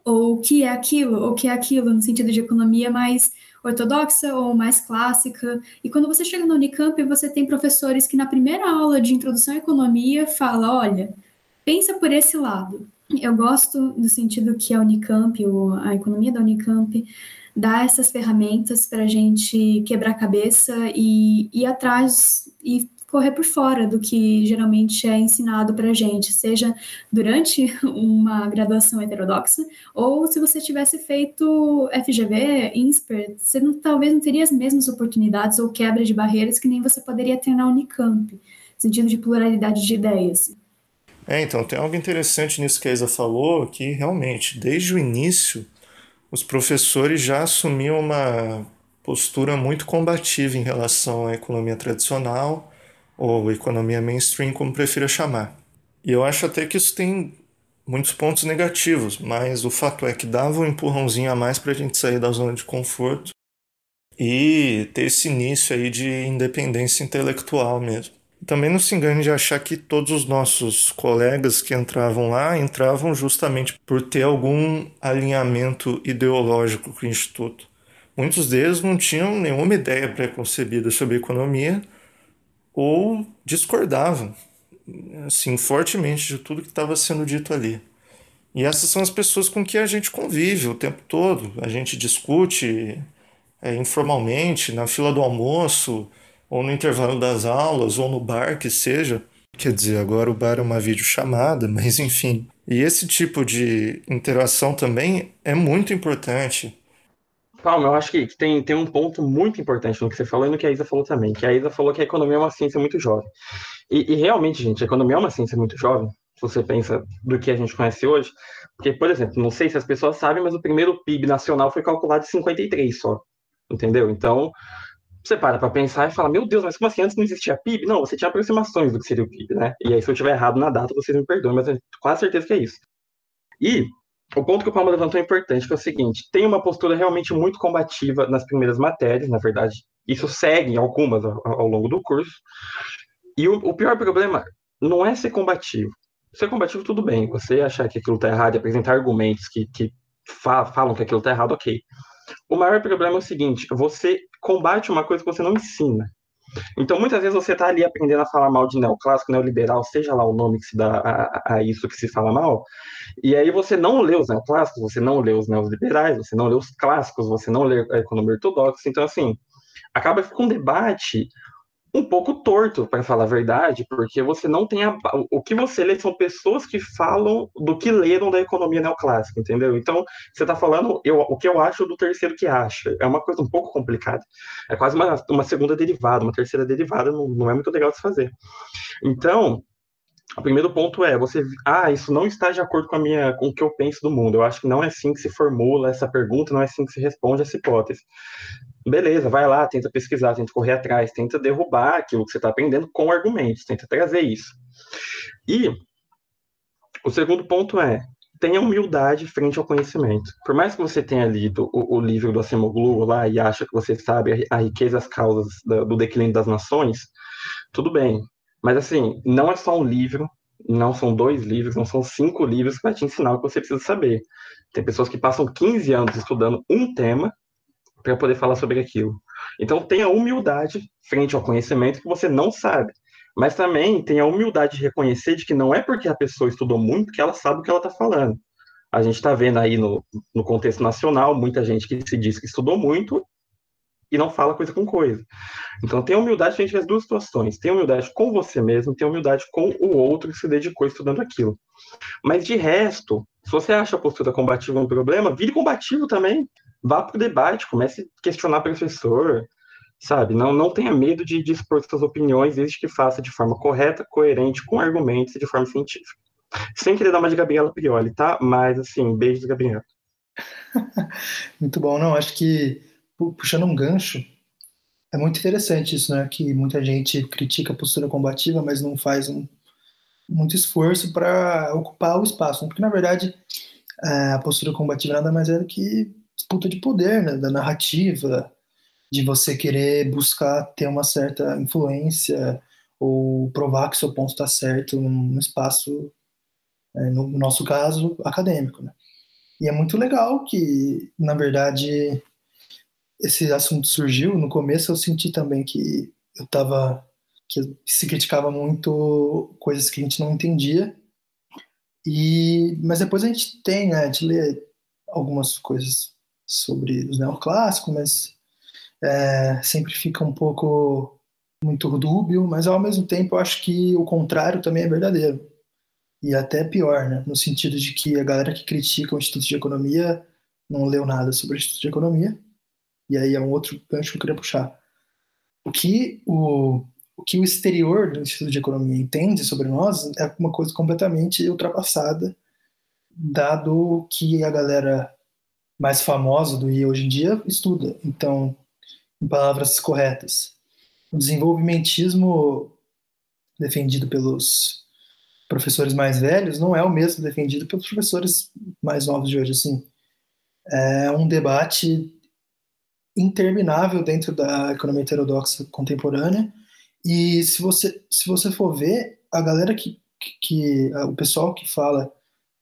ou o que é aquilo, ou o que é aquilo, no sentido de economia mais ortodoxa ou mais clássica. E quando você chega na Unicamp, você tem professores que na primeira aula de introdução à economia fala, olha, pensa por esse lado. Eu gosto do sentido que a Unicamp, ou a economia da Unicamp, dá essas ferramentas para a gente quebrar a cabeça e ir atrás e correr por fora do que geralmente é ensinado para a gente, seja durante uma graduação heterodoxa, ou se você tivesse feito F G V, INSPER, você não, talvez não teria as mesmas oportunidades ou quebra de barreiras que nem você poderia ter na Unicamp, no sentido de pluralidade de ideias. É, então, tem algo interessante nisso que a Isa falou, que realmente, desde o início, os professores já assumiam uma postura muito combativa em relação à economia tradicional, ou economia mainstream, como prefira chamar. E eu acho até que isso tem muitos pontos negativos, mas o fato é que dava um empurrãozinho a mais para a gente sair da zona de conforto e ter esse início aí de independência intelectual mesmo. Também não se engane de achar que todos os nossos colegas que entravam lá, entravam justamente por ter algum alinhamento ideológico com o Instituto. Muitos deles não tinham nenhuma ideia pré-concebida sobre economia, ou discordavam, assim, fortemente de tudo que estava sendo dito ali. E essas são as pessoas com que a gente convive o tempo todo. A gente discute é, informalmente, na fila do almoço, ou no intervalo das aulas, ou no bar, que seja. Quer dizer, agora o bar é uma videochamada, mas enfim. E esse tipo de interação também é muito importante. Palma, eu acho que tem, tem um ponto muito importante no que você falou e no que a Isa falou também, que a Isa falou que a economia é uma ciência muito jovem. E, e realmente, gente, a economia é uma ciência muito jovem, se você pensa do que a gente conhece hoje, porque, por exemplo, não sei se as pessoas sabem, mas o primeiro P I B nacional foi calculado em cinquenta e três só, entendeu? Então, você para para pensar e fala, meu Deus, mas como assim, antes não existia P I B? Não, você tinha aproximações do que seria o P I B, né? E aí, se eu estiver errado na data, vocês me perdoem, mas eu tenho quase certeza que é isso. E... o ponto que o Palma levantou é importante, que é o seguinte, tem uma postura realmente muito combativa nas primeiras matérias, na verdade, isso segue algumas ao, ao longo do curso, e o, o pior problema não é ser combativo. Ser combativo, tudo bem, você achar que aquilo está errado e apresentar argumentos que, que fa- falam que aquilo está errado, ok. O maior problema é o seguinte, você combate uma coisa que você não ensina. Então, muitas vezes você está ali aprendendo a falar mal de neoclássico, neoliberal, seja lá o nome que se dá a, a isso que se fala mal, e aí você não lê os neoclássicos, você não lê os neoliberais, você não lê os clássicos, você não lê a economia ortodoxa, então, assim, acaba ficando um debate um pouco torto, para falar a verdade, porque você não tem... A, o que você lê são pessoas que falam do que leram da economia neoclássica, entendeu? Então, você está falando eu, o que eu acho do terceiro que acha. É uma coisa um pouco complicada. É quase uma, uma segunda derivada, uma terceira derivada, não, não é muito legal de se fazer. Então, o primeiro ponto é você... Ah, isso não está de acordo com, a minha, com o que eu penso do mundo. Eu acho que não é assim que se formula essa pergunta, não é assim que se responde essa hipótese. Beleza, vai lá, tenta pesquisar, tenta correr atrás, tenta derrubar aquilo que você está aprendendo com argumentos, tenta trazer isso. E o segundo ponto é, tenha humildade frente ao conhecimento. Por mais que você tenha lido o, o livro do Acemoglu lá e acha que você sabe a riqueza e as causas do, do declínio das nações, tudo bem. Mas assim, não é só um livro, não são dois livros, não são cinco livros que vai te ensinar o que você precisa saber. Tem pessoas que passam quinze anos estudando um tema para poder falar sobre aquilo. Então, tenha humildade frente ao conhecimento que você não sabe, mas também tenha humildade de reconhecer de que não é porque a pessoa estudou muito que ela sabe o que ela está falando. a gente está vendo aí no, no contexto nacional muita gente que se diz que estudou muito e não fala coisa com coisa. Então, tem humildade frente às duas situações. Tem humildade com você mesmo, tem humildade com o outro que se dedicou estudando aquilo. Mas, de resto, se você acha a postura combativa um problema, vire combativo também. Vá para o debate, comece a questionar o professor, sabe? Não, não tenha medo de, de expor suas opiniões, desde que faça de forma correta, coerente, com argumentos e de forma científica. Sem querer dar uma de Gabriela Pioli, tá? Mas, assim, beijos, Gabriela. Muito bom. Não, acho que, puxando um gancho, é muito interessante isso, né? Que muita gente critica a postura combativa, mas não faz um, muito esforço para ocupar o espaço. Porque, na verdade, a postura combativa nada mais é do que disputa de poder, né? Da narrativa, de você querer buscar ter uma certa influência ou provar que seu ponto está certo num espaço, no nosso caso, acadêmico, né? E é muito legal que, na verdade, esse assunto surgiu. No começo eu senti também que eu estava, que se criticava muito coisas que a gente não entendia, e, mas depois a gente tem, né, a gente lê algumas coisas sobre os neoclássicos, mas é, sempre fica um pouco muito dúbio, mas ao mesmo tempo eu acho que o contrário também é verdadeiro. E até pior, né? No sentido de que a galera que critica o Instituto de Economia não leu nada sobre o Instituto de Economia, e aí é um outro gancho que eu queria puxar. O que o, o que o exterior do Instituto de Economia entende sobre nós é uma coisa completamente ultrapassada, dado que a galera mais famosa do I E hoje em dia estuda. Então, em palavras corretas, o desenvolvimentismo defendido pelos professores mais velhos não é o mesmo defendido pelos professores mais novos de hoje. Assim, é um debate interminável dentro da economia heterodoxa contemporânea, e se você, se você for ver, a galera que, que, que o pessoal que fala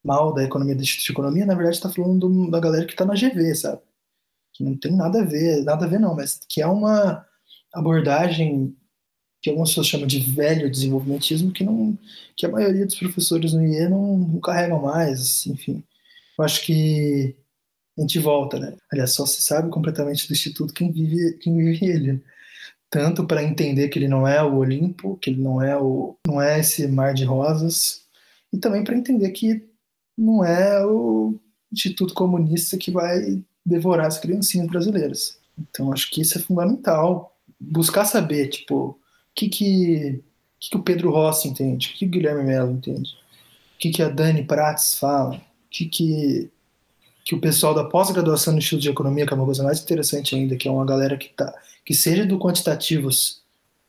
mal da economia, da Instituto de Economia, na verdade está falando do, da galera que está na G V, sabe? Que não tem nada a ver, nada a ver não, mas que é uma abordagem que algumas pessoas chamam de velho desenvolvimentismo, que, não, que a maioria dos professores no I E não, não carregam mais, enfim. Eu acho que a gente volta, né? Aliás, só se sabe completamente do Instituto quem vive, quem vive ele. Tanto para entender que ele não é o Olimpo, que ele não é, o, não é esse mar de rosas, e também para entender que não é o Instituto Comunista que vai devorar as criancinhas brasileiras. Então, acho que isso é fundamental. Buscar saber, tipo, o que que, que que o Pedro Rossi entende, o que, que o Guilherme Mello entende, o que que a Dani Prats fala, o que que, que o pessoal da pós-graduação no Instituto de Economia, que é uma coisa mais interessante ainda, que é uma galera que tá, que seja do quantitativos,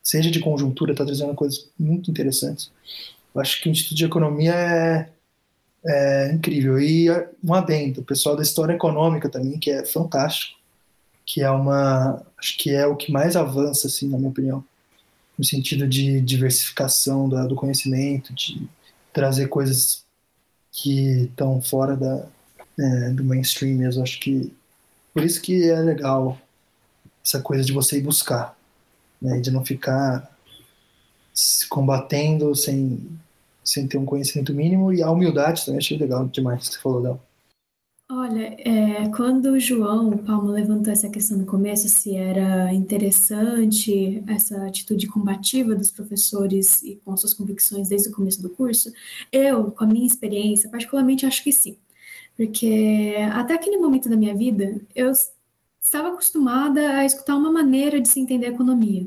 seja de conjuntura, tá trazendo coisas muito interessantes. Eu acho que o Instituto de Economia é, é incrível. E um adendo, o pessoal da História Econômica também, que é fantástico, que é uma, acho que é o que mais avança, assim, na minha opinião, no sentido de diversificação da, do conhecimento, de trazer coisas que estão fora da, é, do mainstream mesmo. Acho que por isso que é legal essa coisa de você ir buscar, né, de não ficar se combatendo sem, sem ter um conhecimento mínimo. E a humildade também, achei legal demais que você falou, Léo. Olha, é, quando o João o Palma levantou essa questão no começo, se era interessante essa atitude combativa dos professores e com suas convicções desde o começo do curso, eu, com a minha experiência, particularmente acho que sim. Porque até aquele momento da minha vida, eu estava acostumada a escutar uma maneira de se entender a economia.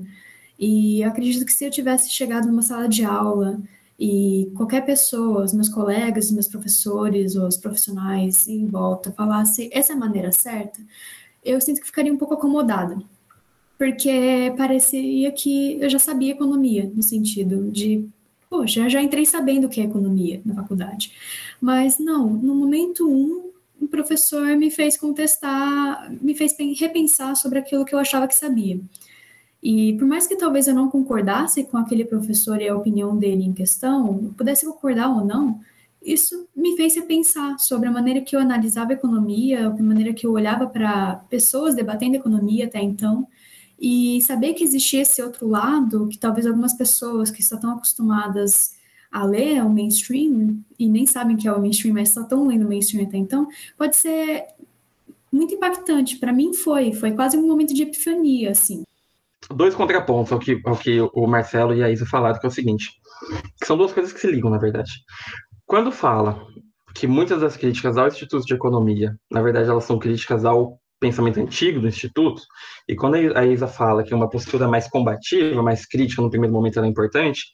E eu acredito que se eu tivesse chegado numa sala de aula e qualquer pessoa, os meus colegas, os meus professores, os profissionais em volta, falasse essa é a maneira certa, eu sinto que ficaria um pouco acomodada, porque parecia que eu já sabia economia, no sentido de, poxa, já entrei sabendo o que é economia na faculdade. Mas não, no momento um, o professor me fez contestar, me fez repensar sobre aquilo que eu achava que sabia. E por mais que talvez eu não concordasse com aquele professor e a opinião dele em questão, pudesse concordar ou não, isso me fez repensar sobre a maneira que eu analisava a economia, a maneira que eu olhava para pessoas debatendo economia até então, e saber que existia esse outro lado, que talvez algumas pessoas que estão tão acostumadas a ler o mainstream e nem sabem que é o mainstream, mas só estão lendo o mainstream até então, pode ser muito impactante. Para mim foi, foi quase um momento de epifania, assim. Dois contrapontos ao que, ao que o Marcelo e a Isa falaram, que é o seguinte, que são duas coisas que se ligam, na verdade. Quando fala que muitas das críticas ao Instituto de Economia, na verdade, elas são críticas ao pensamento antigo do Instituto, e quando a Isa fala que uma postura mais combativa, mais crítica, no primeiro momento ela é importante,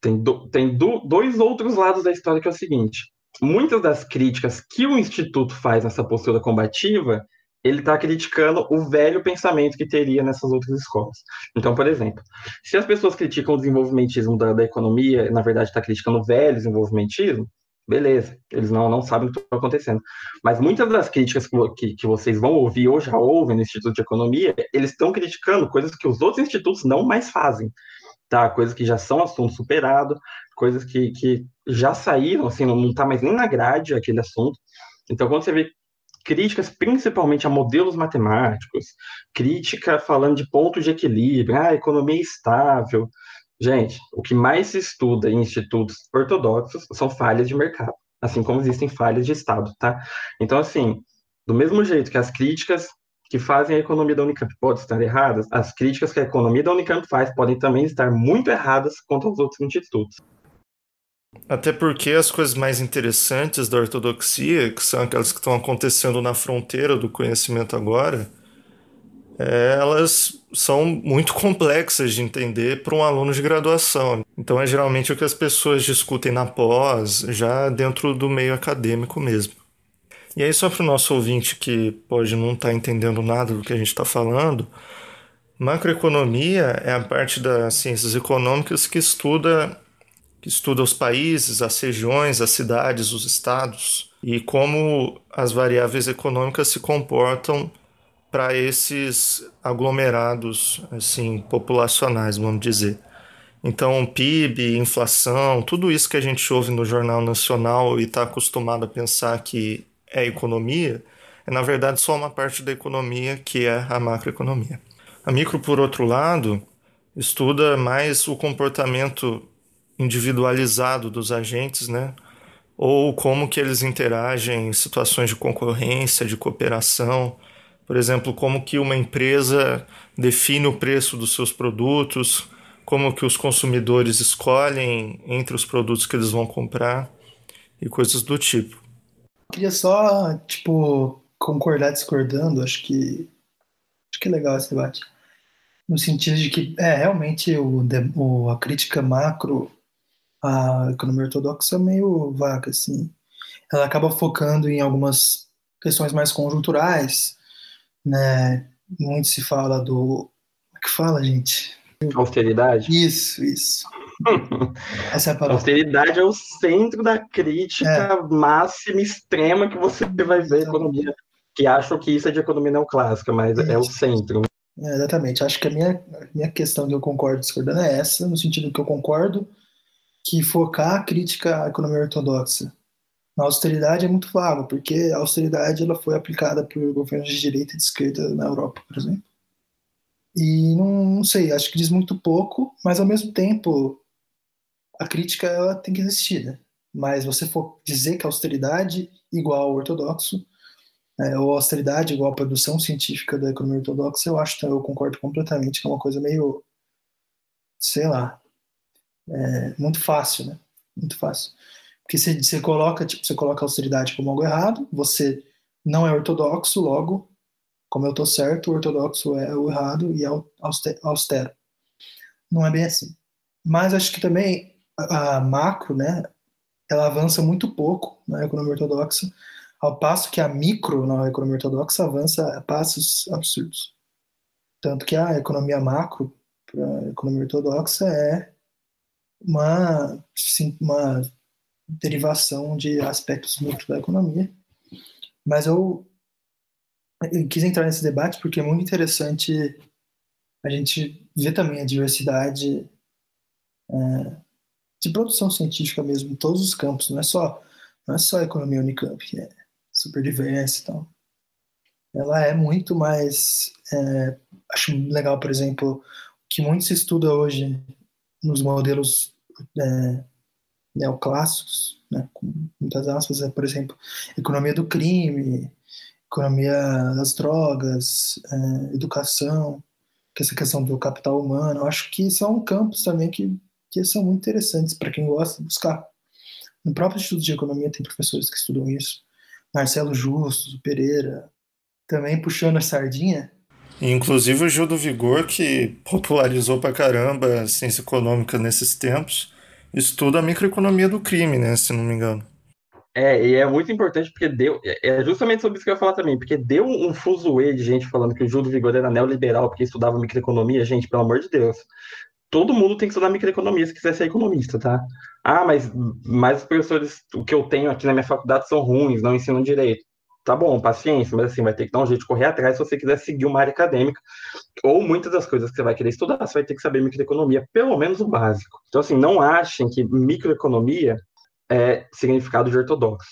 tem, do, tem do, dois outros lados da história, que é o seguinte, muitas das críticas que o Instituto faz nessa postura combativa, ele está criticando o velho pensamento que teria nessas outras escolas. Então, por exemplo, se as pessoas criticam o desenvolvimentismo da, da economia, na verdade está criticando o velho desenvolvimentismo, beleza, eles não, não sabem o que está acontecendo. Mas muitas das críticas que, que vocês vão ouvir ou já ouvem no Instituto de Economia, eles estão criticando coisas que os outros institutos não mais fazem, tá? Coisas que já são assunto superado, coisas que, que já saíram, assim, não está mais nem na grade aquele assunto. Então, quando você vê críticas principalmente a modelos matemáticos, crítica falando de ponto de equilíbrio, ah, economia estável. Gente, o que mais se estuda em institutos ortodoxos são falhas de mercado, assim como existem falhas de Estado, tá? Então, assim, do mesmo jeito que as críticas que fazem a economia da Unicamp podem estar erradas, as críticas que a economia da Unicamp faz podem também estar muito erradas quanto aos outros institutos. Até porque as coisas mais interessantes da ortodoxia, que são aquelas que estão acontecendo na fronteira do conhecimento agora, é, elas são muito complexas de entender para um aluno de graduação. Então é geralmente o que as pessoas discutem na pós, já dentro do meio acadêmico mesmo. E aí só para o nosso ouvinte que pode não estar entendendo nada do que a gente está falando, macroeconomia é a parte das ciências econômicas que estuda... que estuda os países, as regiões, as cidades, os estados e como as variáveis econômicas se comportam para esses aglomerados assim, populacionais, vamos dizer. Então, P I B, inflação, tudo isso que a gente ouve no Jornal Nacional e está acostumado a pensar que é economia, é na verdade só uma parte da economia que é a macroeconomia. A micro, por outro lado, estuda mais o comportamento individualizado dos agentes, né? Ou como que eles interagem em situações de concorrência, de cooperação. Por exemplo, como que uma empresa define o preço dos seus produtos, como que os consumidores escolhem entre os produtos que eles vão comprar e coisas do tipo. Eu queria só, tipo, concordar discordando, acho que, acho que é legal esse debate. No sentido de que, é, realmente, o, o, a crítica macro a economia ortodoxa é meio vaga, assim. Ela acaba focando em algumas questões mais conjunturais, né? Muito se fala do... Como é que fala, gente? Austeridade? Isso, isso. Essa é a palavra. Austeridade é o centro da crítica é. máxima, extrema, que você vai ver a economia. Que acham que isso é de economia neoclássica, mas é, é o centro. É, exatamente. Acho que a minha, a minha questão que eu concordo discordando é essa, no sentido que eu concordo que focar a crítica à economia ortodoxa na austeridade é muito vago, porque a austeridade ela foi aplicada por governos de direita e de esquerda na Europa, por exemplo. E não, não sei, acho que diz muito pouco, mas ao mesmo tempo a crítica ela tem que existir, né? Mas você for dizer que a austeridade igual ao ortodoxo, é, ou austeridade igual à produção científica da economia ortodoxa, eu acho, eu concordo completamente que é uma coisa meio, sei lá, É, muito fácil, né? Muito fácil. Porque você, você, coloca, tipo, você coloca a austeridade como algo errado, você não é ortodoxo, logo, como eu estou certo, o ortodoxo é o errado e é o austero. Não é bem assim. Mas acho que também a, a macro, né, ela avança muito pouco na economia ortodoxa, ao passo que a micro na economia ortodoxa avança a passos absurdos. Tanto que a economia macro, para a economia ortodoxa, é Uma, sim, uma derivação de aspectos muito da economia, mas eu, eu quis entrar nesse debate porque é muito interessante a gente ver também a diversidade é, de produção científica mesmo em todos os campos, não é só, não é só a economia Unicamp, que é super diversa e tal. Ela é muito mais, é, acho legal, por exemplo, que muito se estuda hoje nos modelos É, neoclássicos, né, com muitas aspas, por exemplo, economia do crime, economia das drogas, é, educação, que essa questão do capital humano. Eu acho que são campos também que, que são muito interessantes para quem gosta de buscar. No próprio Instituto de Economia tem professores que estudam isso. Marcelo Justo, Pereira, também puxando a sardinha. Inclusive o Gil do Vigor, que popularizou pra caramba a ciência econômica nesses tempos, estuda a microeconomia do crime, né, se não me engano. É, e é muito importante porque deu... É justamente sobre isso que eu ia falar também, porque deu um fuzuê de gente falando que o Gil do Vigor era neoliberal porque estudava microeconomia. Gente, pelo amor de Deus. Todo mundo tem que estudar microeconomia se quiser ser economista, tá? Ah, mas, mas os professores, o que eu tenho aqui na minha faculdade são ruins, não ensinam direito. Tá bom, paciência, mas assim, vai ter que dar um jeito de correr atrás se você quiser seguir uma área acadêmica, ou muitas das coisas que você vai querer estudar, você vai ter que saber microeconomia, pelo menos o básico. Então, assim, não achem que microeconomia é significado de ortodoxo,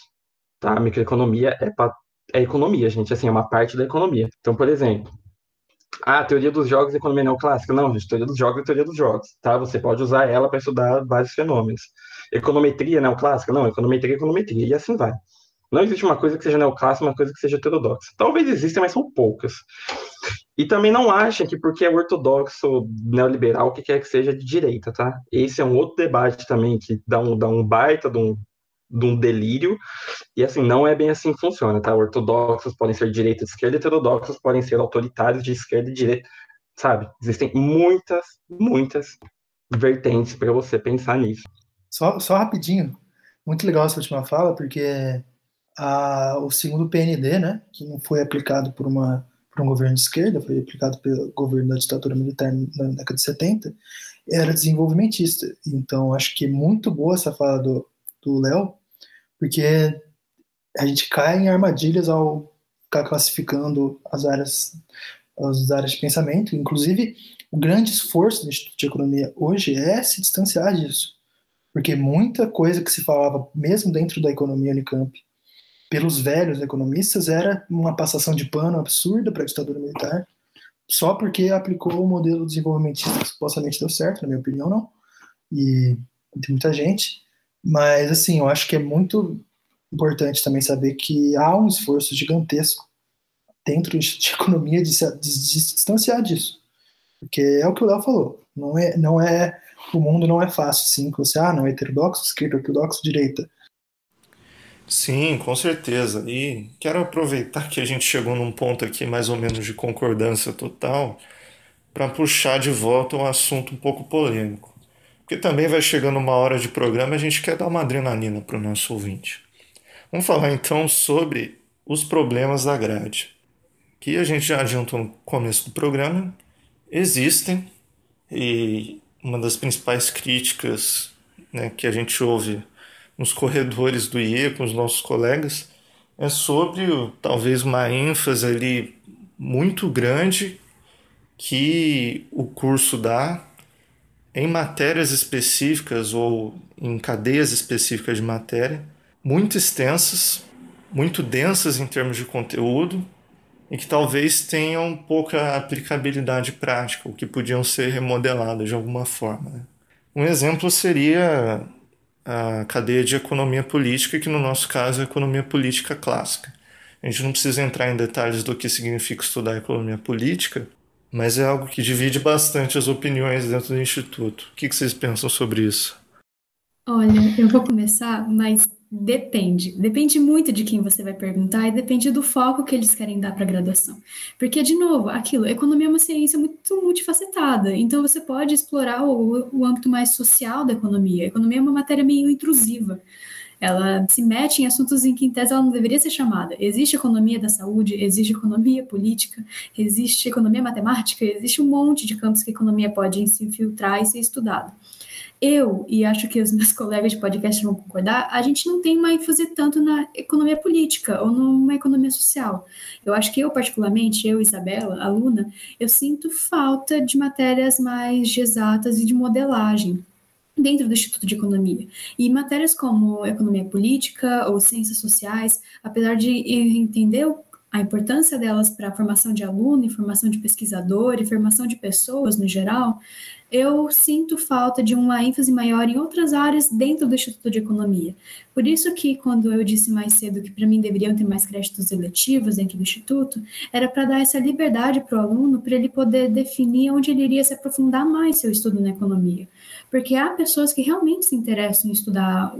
tá? Microeconomia é, pra, é economia, gente, assim, é uma parte da economia. Então, por exemplo... Ah, teoria dos jogos e economia neoclássica. Não, gente, teoria dos jogos é teoria dos jogos, tá? Você pode usar ela para estudar vários fenômenos. Econometria neoclássica? Não, econometria é econometria, e assim vai. Não existe uma coisa que seja neoclássica, uma coisa que seja heterodoxa. Talvez existem, mas são poucas. E também não achem que porque é ortodoxo, neoliberal, o que quer que seja, de direita, tá? Esse é um outro debate também que dá um, dá um baita de um... de um delírio, e assim, não é bem assim que funciona, tá? Ortodoxos podem ser direita e esquerda, heterodoxos podem ser autoritários de esquerda e direita, sabe? Existem muitas, muitas vertentes para você pensar nisso. Só, só rapidinho, muito legal essa última fala, porque a, o segundo P N D, né, que não foi aplicado por, uma, por um governo de esquerda, foi aplicado pelo governo da ditadura militar na década de setenta, era desenvolvimentista. Então, acho que é muito boa essa fala do Léo, porque a gente cai em armadilhas ao ficar classificando as áreas, as áreas de pensamento. Inclusive, o grande esforço do Instituto de Economia hoje é se distanciar disso, porque muita coisa que se falava, mesmo dentro da economia Unicamp, pelos velhos economistas, era uma passação de pano absurda para a ditadura militar, só porque aplicou o modelo desenvolvimentista que supostamente deu certo, na minha opinião, não. E tem muita gente... Mas, assim, eu acho que é muito importante também saber que há um esforço gigantesco dentro do Instituto de Economia de se, de, de se distanciar disso. Porque é o que o Léo falou. Não é, não é, o mundo não é fácil, sim. Que você, ah, não, heterodoxo, esquerda, ortodoxo, direita. Sim, com certeza. E quero aproveitar que a gente chegou num ponto aqui mais ou menos de concordância total para puxar de volta um assunto um pouco polêmico. Porque também vai chegando uma hora de programa e a gente quer dar uma adrenalina para o nosso ouvinte. Vamos falar então sobre os problemas da grade, que a gente já adiantou no começo do programa, existem, e uma das principais críticas, né, que a gente ouve nos corredores do I E com os nossos colegas é sobre talvez uma ênfase ali muito grande que o curso dá em matérias específicas ou em cadeias específicas de matéria, muito extensas, muito densas em termos de conteúdo e que talvez tenham pouca aplicabilidade prática, ou que podiam ser remodeladas de alguma forma. Um exemplo seria a cadeia de economia política, que no nosso caso é economia política clássica. A gente não precisa entrar em detalhes do que significa estudar economia política, mas é algo que divide bastante as opiniões dentro do Instituto. O que vocês pensam sobre isso? Olha, eu vou começar, mas depende. Depende muito de quem você vai perguntar e depende do foco que eles querem dar para a graduação. Porque, de novo, aquilo, economia é uma ciência muito multifacetada, então você pode explorar o, o âmbito mais social da economia. A economia é uma matéria meio intrusiva. Ela se mete em assuntos em que, em tese, ela não deveria ser chamada. Existe economia da saúde, existe economia política, existe economia matemática, existe um monte de campos que a economia pode se infiltrar e ser estudada. Eu, e acho que os meus colegas de podcast vão concordar, a gente não tem uma ênfase tanto na economia política ou numa economia social. Eu acho que eu, particularmente, eu, Isabela, aluna, eu sinto falta de matérias mais exatas e de modelagem dentro do Instituto de Economia. E matérias como economia política ou ciências sociais, apesar de entender a importância delas para a formação de aluno, formação de pesquisador e formação de pessoas no geral, eu sinto falta de uma ênfase maior em outras áreas dentro do Instituto de Economia. Por isso que, quando eu disse mais cedo que para mim deveriam ter mais créditos eletivos dentro do Instituto, era para dar essa liberdade para o aluno, para ele poder definir onde ele iria se aprofundar mais seu estudo na economia. Porque há pessoas que realmente se interessam em estudar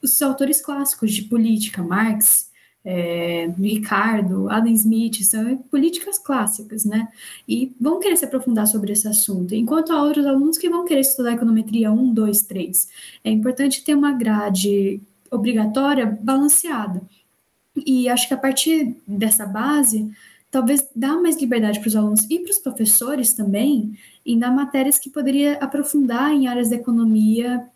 os autores clássicos de política, Marx, É, Ricardo, Adam Smith, são políticas clássicas, né? E vão querer se aprofundar sobre esse assunto, enquanto há outros alunos que vão querer estudar econometria um, dois, três. É importante ter uma grade obrigatória balanceada. E acho que a partir dessa base, talvez dá mais liberdade para os alunos e para os professores também, em dar matérias que poderia aprofundar em áreas da economia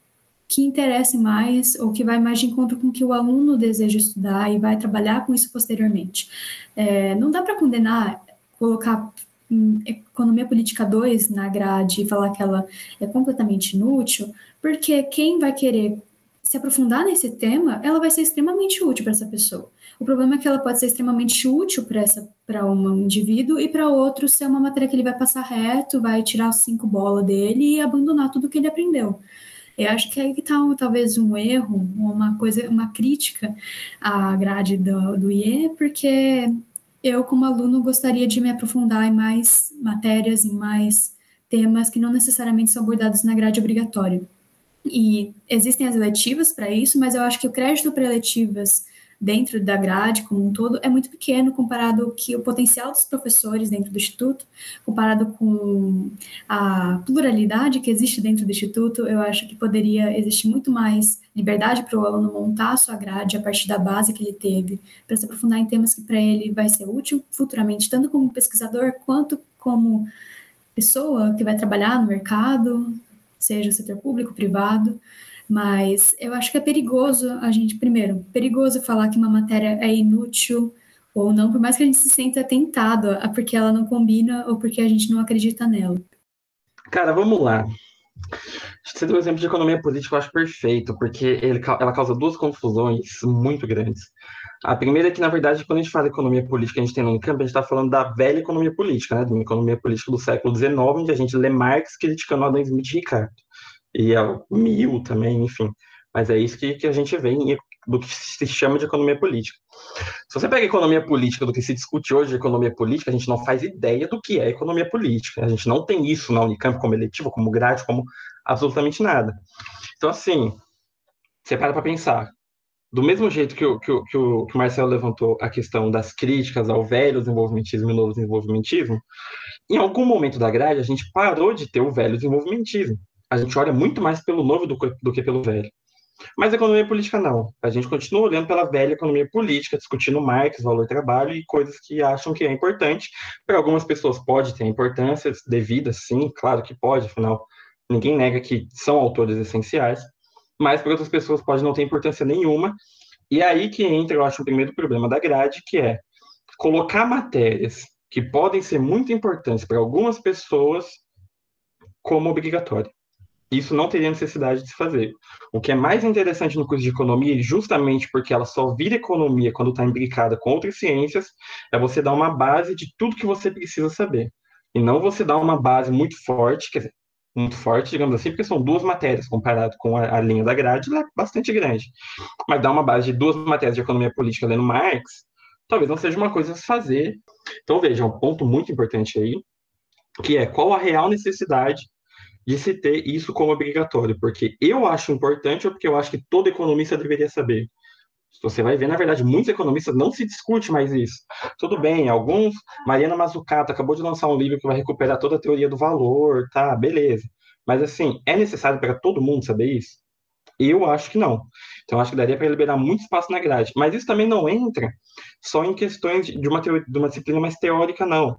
que interesse mais ou que vai mais de encontro com o que o aluno deseja estudar e vai trabalhar com isso posteriormente. É, não dá para condenar, colocar economia política dois na grade e falar que ela é completamente inútil, porque quem vai querer se aprofundar nesse tema, ela vai ser extremamente útil para essa pessoa. O problema é que ela pode ser extremamente útil para essa, para um indivíduo e para outro ser uma matéria que ele vai passar reto, vai tirar os cinco bolas dele e abandonar tudo que ele aprendeu. Eu acho que aí está talvez um erro, uma coisa, uma crítica à grade do, do I E, porque eu, como aluno, gostaria de me aprofundar em mais matérias, em mais temas que não necessariamente são abordados na grade obrigatória. E existem as eletivas para isso, mas eu acho que o crédito para eletivas dentro da grade como um todo é muito pequeno comparado ao que o potencial dos professores dentro do Instituto, comparado com a pluralidade que existe dentro do Instituto. Eu acho que poderia existir muito mais liberdade para o aluno montar a sua grade a partir da base que ele teve, para se aprofundar em temas que para ele vai ser útil futuramente, tanto como pesquisador quanto como pessoa que vai trabalhar no mercado, seja o setor público, privado. Mas eu acho que é perigoso a gente, primeiro, perigoso falar que uma matéria é inútil ou não, por mais que a gente se sinta tentado, porque ela não combina ou porque a gente não acredita nela. Cara, vamos lá. Você deu o exemplo de economia política, eu acho perfeito, porque ele, ela causa duas confusões muito grandes. A primeira é que, na verdade, quando a gente fala de economia política, a gente tem no Unicamp, a gente está falando da velha economia política, né? Da economia política do século dezenove, onde a gente lê Marx criticando Adam Smith e Ricardo. E a Mill também, enfim. Mas é isso que, que a gente vê em, do que se chama de economia política. Se você pega a economia política, do que se discute hoje de economia política, a gente não faz ideia do que é economia política. A gente não tem isso na Unicamp como eletiva, como grade, como absolutamente nada. Então, assim, você para para pensar. Do mesmo jeito que o, que, o, que o Marcelo levantou a questão das críticas ao velho desenvolvimentismo e novo desenvolvimentismo, em algum momento da grade a gente parou de ter o velho desenvolvimentismo. A gente olha muito mais pelo novo do, do que pelo velho. Mas a economia política não. A gente continua olhando pela velha economia política, discutindo Marx, valor trabalho e coisas que acham que é importante. Para algumas pessoas pode ter importância devida, sim, claro que pode, afinal, ninguém nega que são autores essenciais, mas para outras pessoas pode não ter importância nenhuma. E aí que entra, eu acho, o primeiro problema da grade, que é colocar matérias que podem ser muito importantes para algumas pessoas como obrigatória. Isso não teria necessidade de se fazer. O que é mais interessante no curso de economia, justamente porque ela só vira economia quando está imbricada com outras ciências, é você dar uma base de tudo que você precisa saber. E não você dar uma base muito forte, quer dizer, muito forte, digamos assim, porque são duas matérias, comparado com a, a linha da grade, ela é bastante grande. Mas dar uma base de duas matérias de economia política lendo Marx, talvez não seja uma coisa a se fazer. Então, veja, um ponto muito importante aí, que é qual a real necessidade de se ter isso como obrigatório, porque eu acho importante ou porque eu acho que todo economista deveria saber. Você vai ver, na verdade, muitos economistas não se discute mais isso. Tudo bem, alguns... Mariana Mazzucato acabou de lançar um livro que vai recuperar toda a teoria do valor, tá, beleza. Mas, assim, é necessário para todo mundo saber isso? Eu acho que não. Então, acho que daria para liberar muito espaço na grade. Mas isso também não entra só em questões de uma, teoria, de uma disciplina mais teórica, não.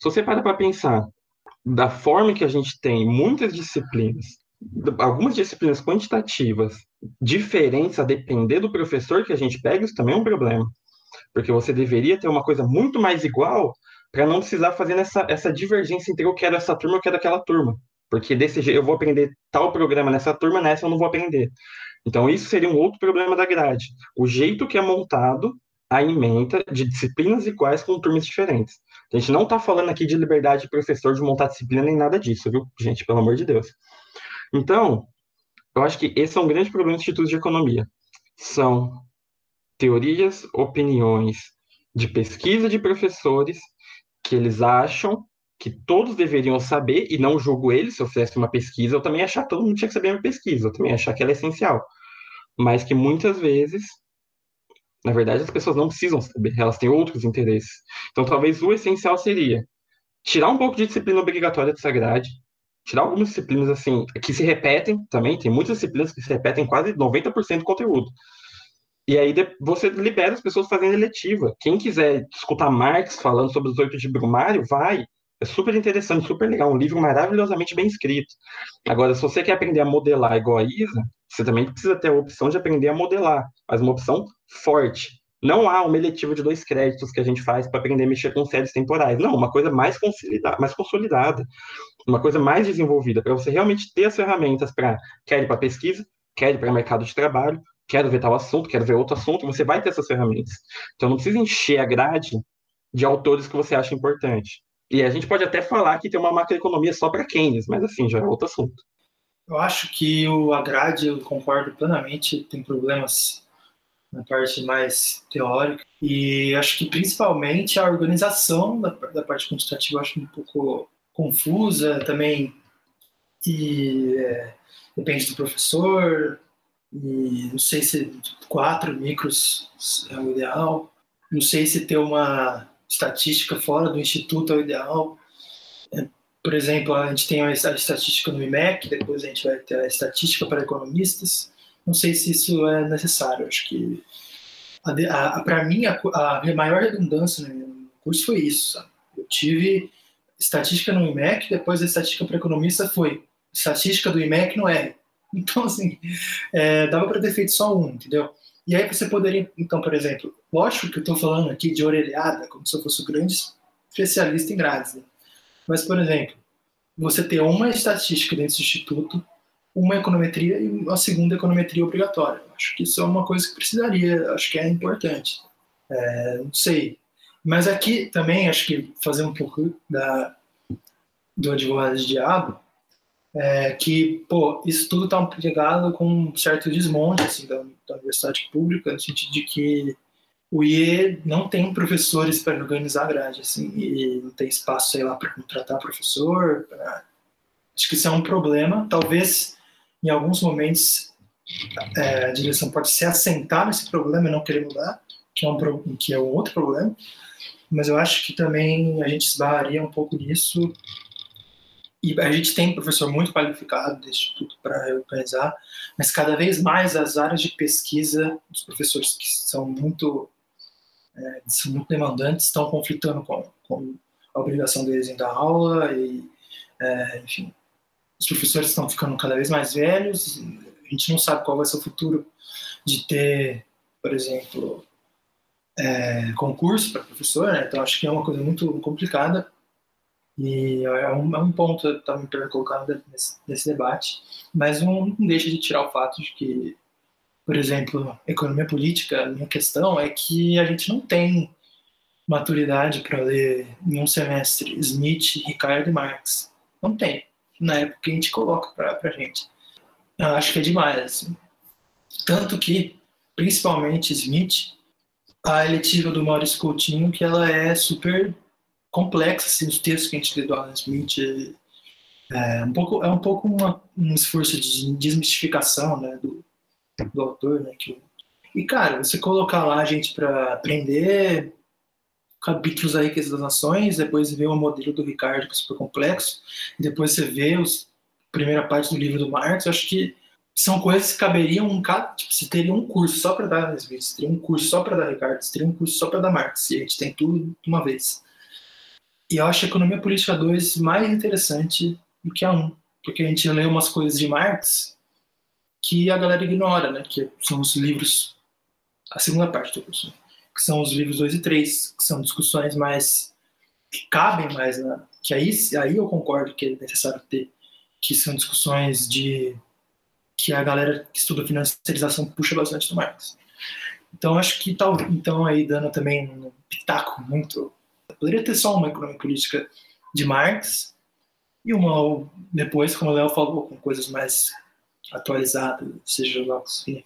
Se você para para pensar, da forma que a gente tem muitas disciplinas, algumas disciplinas quantitativas, diferentes a depender do professor que a gente pega, isso também é um problema. Porque você deveria ter uma coisa muito mais igual para não precisar fazer essa, essa divergência entre eu quero essa turma, eu quero aquela turma. Porque desse jeito eu vou aprender tal programa nessa turma, nessa eu não vou aprender. Então isso seria um outro problema da grade. O jeito que é montado a ementa de disciplinas iguais com turmas diferentes. A gente não está falando aqui de liberdade de professor de montar disciplina nem nada disso, viu, gente? Pelo amor de Deus. Então, eu acho que esse é um grande problema dos institutos de economia. São teorias, opiniões de pesquisa de professores que eles acham que todos deveriam saber, e não julgo eles. Se eu fizesse uma pesquisa, eu também achar que todo mundo tinha que saber a minha pesquisa, eu também achar que ela é essencial. Mas que muitas vezes... Na verdade, as pessoas não precisam saber, elas têm outros interesses. Então, talvez o essencial seria tirar um pouco de disciplina obrigatória dessa grade, tirar algumas disciplinas assim que se repetem também, tem muitas disciplinas que se repetem quase noventa por cento do conteúdo. E aí você libera as pessoas fazendo eletiva. Quem quiser escutar Marx falando sobre os oito de Brumário, vai. É super interessante, super legal, um livro maravilhosamente bem escrito. Agora, se você quer aprender a modelar igual a Isa, você também precisa ter a opção de aprender a modelar, mas uma opção forte. Não há uma eletiva de dois créditos que a gente faz para aprender a mexer com séries temporais. Não, uma coisa mais consolidada, mais consolidada, uma coisa mais desenvolvida, para você realmente ter as ferramentas para, quer ir para pesquisa, quer ir para mercado de trabalho, quero ver tal assunto, quero ver outro assunto, você vai ter essas ferramentas. Então, não precisa encher a grade de autores que você acha importante. E a gente pode até falar que tem uma macroeconomia só para Keynes, mas assim, já é outro assunto. Eu acho que o grade, eu concordo plenamente, tem problemas na parte mais teórica. E acho que principalmente a organização da, da parte quantitativa eu acho um pouco confusa também. E é, depende do professor. E não sei se quatro micros é o ideal. Não sei se ter uma... estatística fora do instituto é o ideal. Por exemplo, a gente tem a estatística no I M E C, depois a gente vai ter a estatística para economistas. Não sei se isso é necessário. Acho que, para mim, a, a maior redundância no curso foi isso, sabe? Eu tive estatística no I M E C, depois a estatística para economista foi estatística do I M E C no R. Então, assim, é, dava para ter feito só um, entendeu? E aí você poderia, então, por exemplo, lógico que eu estou falando aqui de orelhada, como se eu fosse um grande especialista em grades, né? Mas, por exemplo, você ter uma estatística dentro do instituto, uma econometria e uma segunda econometria obrigatória. Acho que isso é uma coisa que precisaria, acho que é importante. É, não sei. Mas aqui também, acho que fazer um pouco da, do advogado de diabo, É, que, pô, isso tudo está ligado com um certo desmonte assim, da, da universidade pública, no sentido de que o I E não tem professores para organizar a grade, assim, e não tem espaço, sei lá, para contratar professor. Pra... Acho que isso é um problema. Talvez, em alguns momentos, é, a direção pode se assentar nesse problema e não querer mudar, que é um, pro... que é um outro problema, mas eu acho que também a gente esbarraria um pouco nisso. E a gente tem professor muito qualificado do Instituto para organizar, mas cada vez mais as áreas de pesquisa dos professores que são muito, é, são muito demandantes estão conflitando com, com a obrigação deles em dar aula. E, é, enfim, os professores estão ficando cada vez mais velhos. A gente não sabe qual vai ser o futuro de ter, por exemplo, é, concurso para professor, né? Então acho que é uma coisa muito complicada. E é um, é um ponto que eu estava me colocando nesse, nesse debate, mas não, não deixa de tirar o fato de que, por exemplo, economia política, a minha questão é que a gente não tem maturidade para ler em um semestre Smith, Ricardo e Marx. Não tem, na época que a gente coloca para a gente. Eu acho que é demais, assim. Tanto que, principalmente Smith, a eletiva do Maurício Coutinho, que ela é super... complexa, assim, os textos que a gente lê do Alan Smith é um pouco, é um, pouco uma, um esforço de desmistificação, né, do, do autor, né, que, e cara, você colocar lá a gente para aprender capítulos da Riqueza das Nações, depois ver o modelo do Ricardo, que é super complexo, e depois você vê os, a primeira parte do livro do Marx, eu acho que são coisas que caberiam um cada, tipo, se teria um curso só para dar Alan Smith, se teria um curso só para dar Ricardo, se teria um curso só para dar Marx, e a gente tem tudo de uma vez. E eu acho a Economia Política dois mais interessante do que a um, porque a gente lê umas coisas de Marx que a galera ignora, né? Que são os livros, a segunda parte do curso, que são os livros dois e três, que são discussões mais, que cabem mais, né? Que aí, aí eu concordo que é necessário ter, que são discussões de que a galera que estuda financiarização puxa bastante do Marx. Então, acho que tal, então aí dando também um pitaco muito. Poderia ter só uma economia política de Marx e uma depois, como o Léo falou, com coisas mais atualizadas, seja lá, enfim.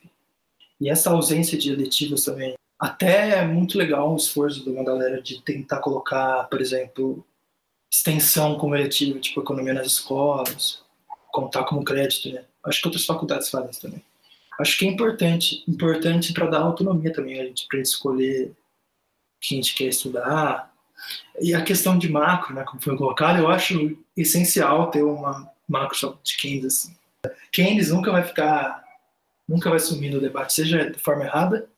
E essa ausência de eletivas também. Até é muito legal o esforço de uma galera de tentar colocar, por exemplo, extensão como eletiva, tipo economia nas escolas, contar como crédito, né? Acho que outras faculdades fazem isso também. Acho que é importante, importante para dar autonomia também, a gente para escolher o que a gente quer estudar. E a questão de macro, né, como foi colocado, eu acho essencial ter uma macro só de Keynes. Assim. Keynes nunca vai ficar, nunca vai sumir no debate, seja da forma errada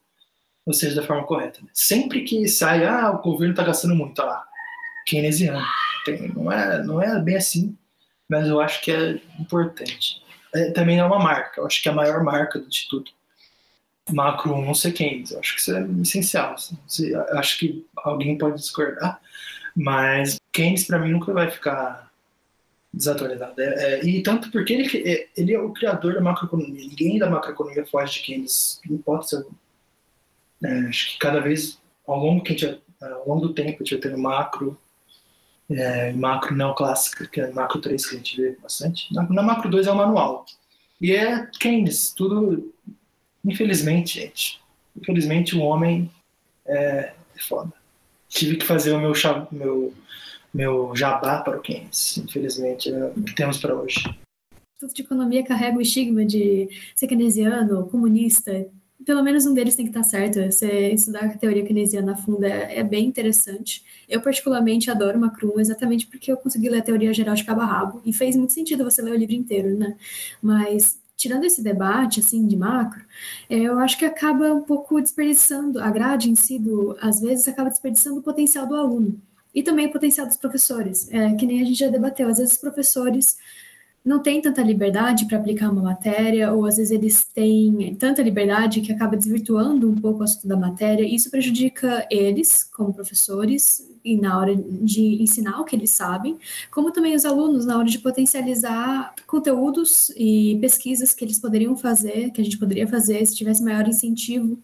ou seja da forma correta. Né? Sempre que sai, ah, o governo está gastando muito, ah, keynesiano. Tem, não, é, não é bem assim, mas eu acho que é importante. É, também é uma marca, eu acho que é a maior marca do Instituto. Macro não sei quem, eu acho que isso é essencial. Assim. Acho que alguém pode discordar, mas Keynes para mim nunca vai ficar desatualizado. É, é, e tanto porque ele é, ele é o criador da macroeconomia, ninguém da macroeconomia foge de Keynes, não pode ser. É, acho que cada vez, ao longo, que a gente, ao longo do tempo, a gente vai tendo macro, é, macro neoclássica, que é macro três que a gente vê bastante. Na, na macro dois é o manual, e é Keynes, tudo. Infelizmente, gente. Infelizmente, um homem é foda. Tive que fazer o meu, chab... meu... meu jabá para o Keynes. Infelizmente, é o que temos para hoje. O Instituto de Economia carrega o estigma de ser keynesiano, comunista. Pelo menos um deles tem que estar certo. Você estudar a teoria keynesiana a fundo é bem interessante. Eu, particularmente, adoro Macron exatamente porque eu consegui ler a teoria geral de cabo a rabo. E fez muito sentido você ler o livro inteiro, né? Mas... tirando esse debate, assim, de macro, eu acho que acaba um pouco desperdiçando, a grade em si, do, às vezes, acaba desperdiçando o potencial do aluno e também o potencial dos professores, é, que nem a gente já debateu. Às vezes, os professores não têm tanta liberdade para aplicar uma matéria ou, às vezes, eles têm tanta liberdade que acaba desvirtuando um pouco o assunto da matéria e isso prejudica eles, como professores, e na hora de ensinar o que eles sabem, como também os alunos na hora de potencializar conteúdos e pesquisas que eles poderiam fazer, que a gente poderia fazer se tivesse maior incentivo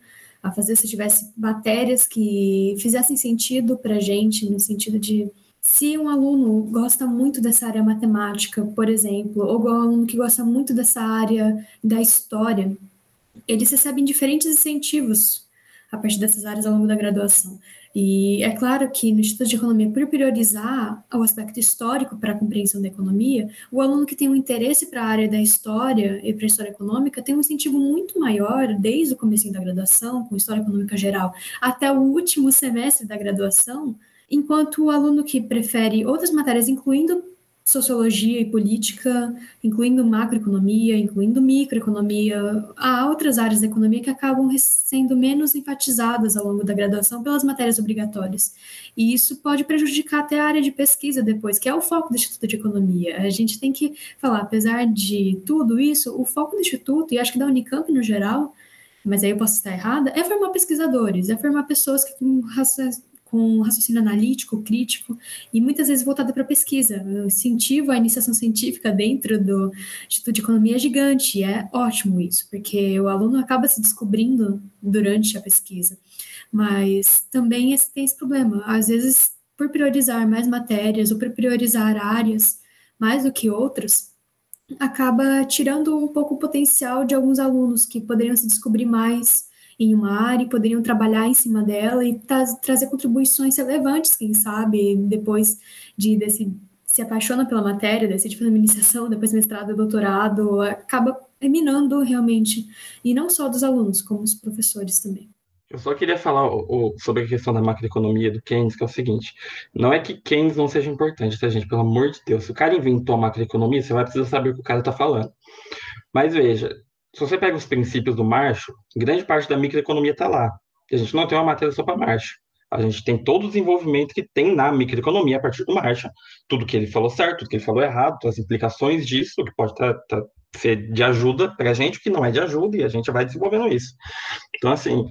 a fazer, se tivesse matérias que fizessem sentido para a gente, no sentido de se um aluno gosta muito dessa área matemática, por exemplo, ou um aluno que gosta muito dessa área da história, eles recebem diferentes incentivos a partir dessas áreas ao longo da graduação. E é claro que no Instituto de Economia, por priorizar o aspecto histórico para a compreensão da economia, o aluno que tem um interesse para a área da história e para a história econômica tem um incentivo muito maior desde o começo da graduação, com história econômica geral, até o último semestre da graduação, enquanto o aluno que prefere outras matérias, incluindo sociologia e política, incluindo macroeconomia, incluindo microeconomia, há outras áreas da economia que acabam sendo menos enfatizadas ao longo da graduação pelas matérias obrigatórias. E isso pode prejudicar até a área de pesquisa depois, que é o foco do Instituto de Economia. A gente tem que falar, apesar de tudo isso, o foco do Instituto, e acho que da Unicamp no geral, mas aí eu posso estar errada, é formar pesquisadores, é formar pessoas que têm com raciocínio analítico, crítico, e muitas vezes voltada para a pesquisa. O incentivo à iniciação científica dentro do Instituto de Economia é gigante, é ótimo isso, porque o aluno acaba se descobrindo durante a pesquisa. Mas também esse, tem esse problema. Às vezes, por priorizar mais matérias ou por priorizar áreas mais do que outras, acaba tirando um pouco o potencial de alguns alunos que poderiam se descobrir mais em uma área e poderiam trabalhar em cima dela e tra- trazer contribuições relevantes, quem sabe, depois de desse, se apaixona pela matéria, decide fazer iniciação, depois mestrado, doutorado, acaba minando realmente, e não só dos alunos, como os professores também. Eu só queria falar o, o, sobre a questão da macroeconomia do Keynes, que é o seguinte, não é que Keynes não seja importante, tá, gente? Pelo amor de Deus, se o cara inventou a macroeconomia, você vai precisar saber o que o cara está falando. Mas veja, se você pega os princípios do Marxo, grande parte da microeconomia está lá. A gente não tem uma matéria só para Marxo. A gente tem todo o desenvolvimento que tem na microeconomia a partir do Marxo. Tudo que ele falou certo, tudo que ele falou errado, as implicações disso, o que pode tá, tá, ser de ajuda para a gente, o que não é de ajuda, e a gente vai desenvolvendo isso. Então, assim,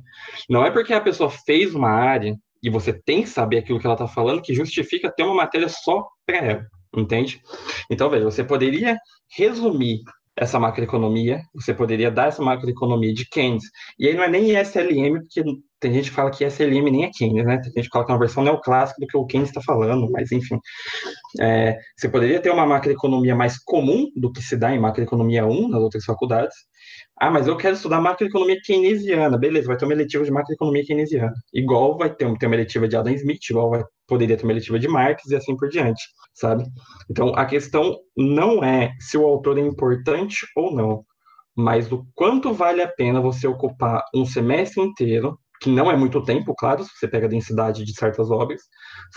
não é porque a pessoa fez uma área e você tem que saber aquilo que ela está falando que justifica ter uma matéria só para ela, entende? Então, veja, você poderia resumir essa macroeconomia, você poderia dar essa macroeconomia de Keynes. E aí não é nem S L M, porque tem gente que fala que S L M nem é Keynes, né? Tem gente que fala que é uma versão neoclássica do que o Keynes está falando, mas enfim. É, você poderia ter uma macroeconomia mais comum do que se dá em macroeconomia um nas outras faculdades. Ah, mas eu quero estudar macroeconomia keynesiana. Beleza, vai ter uma eletiva de macroeconomia keynesiana. Igual vai ter uma eletiva de Adam Smith, igual vai, poderia ter uma eletiva de Marx e assim por diante, sabe? Então, a questão não é se o autor é importante ou não, mas o quanto vale a pena você ocupar um semestre inteiro, que não é muito tempo, claro, se você pega a densidade de certas obras,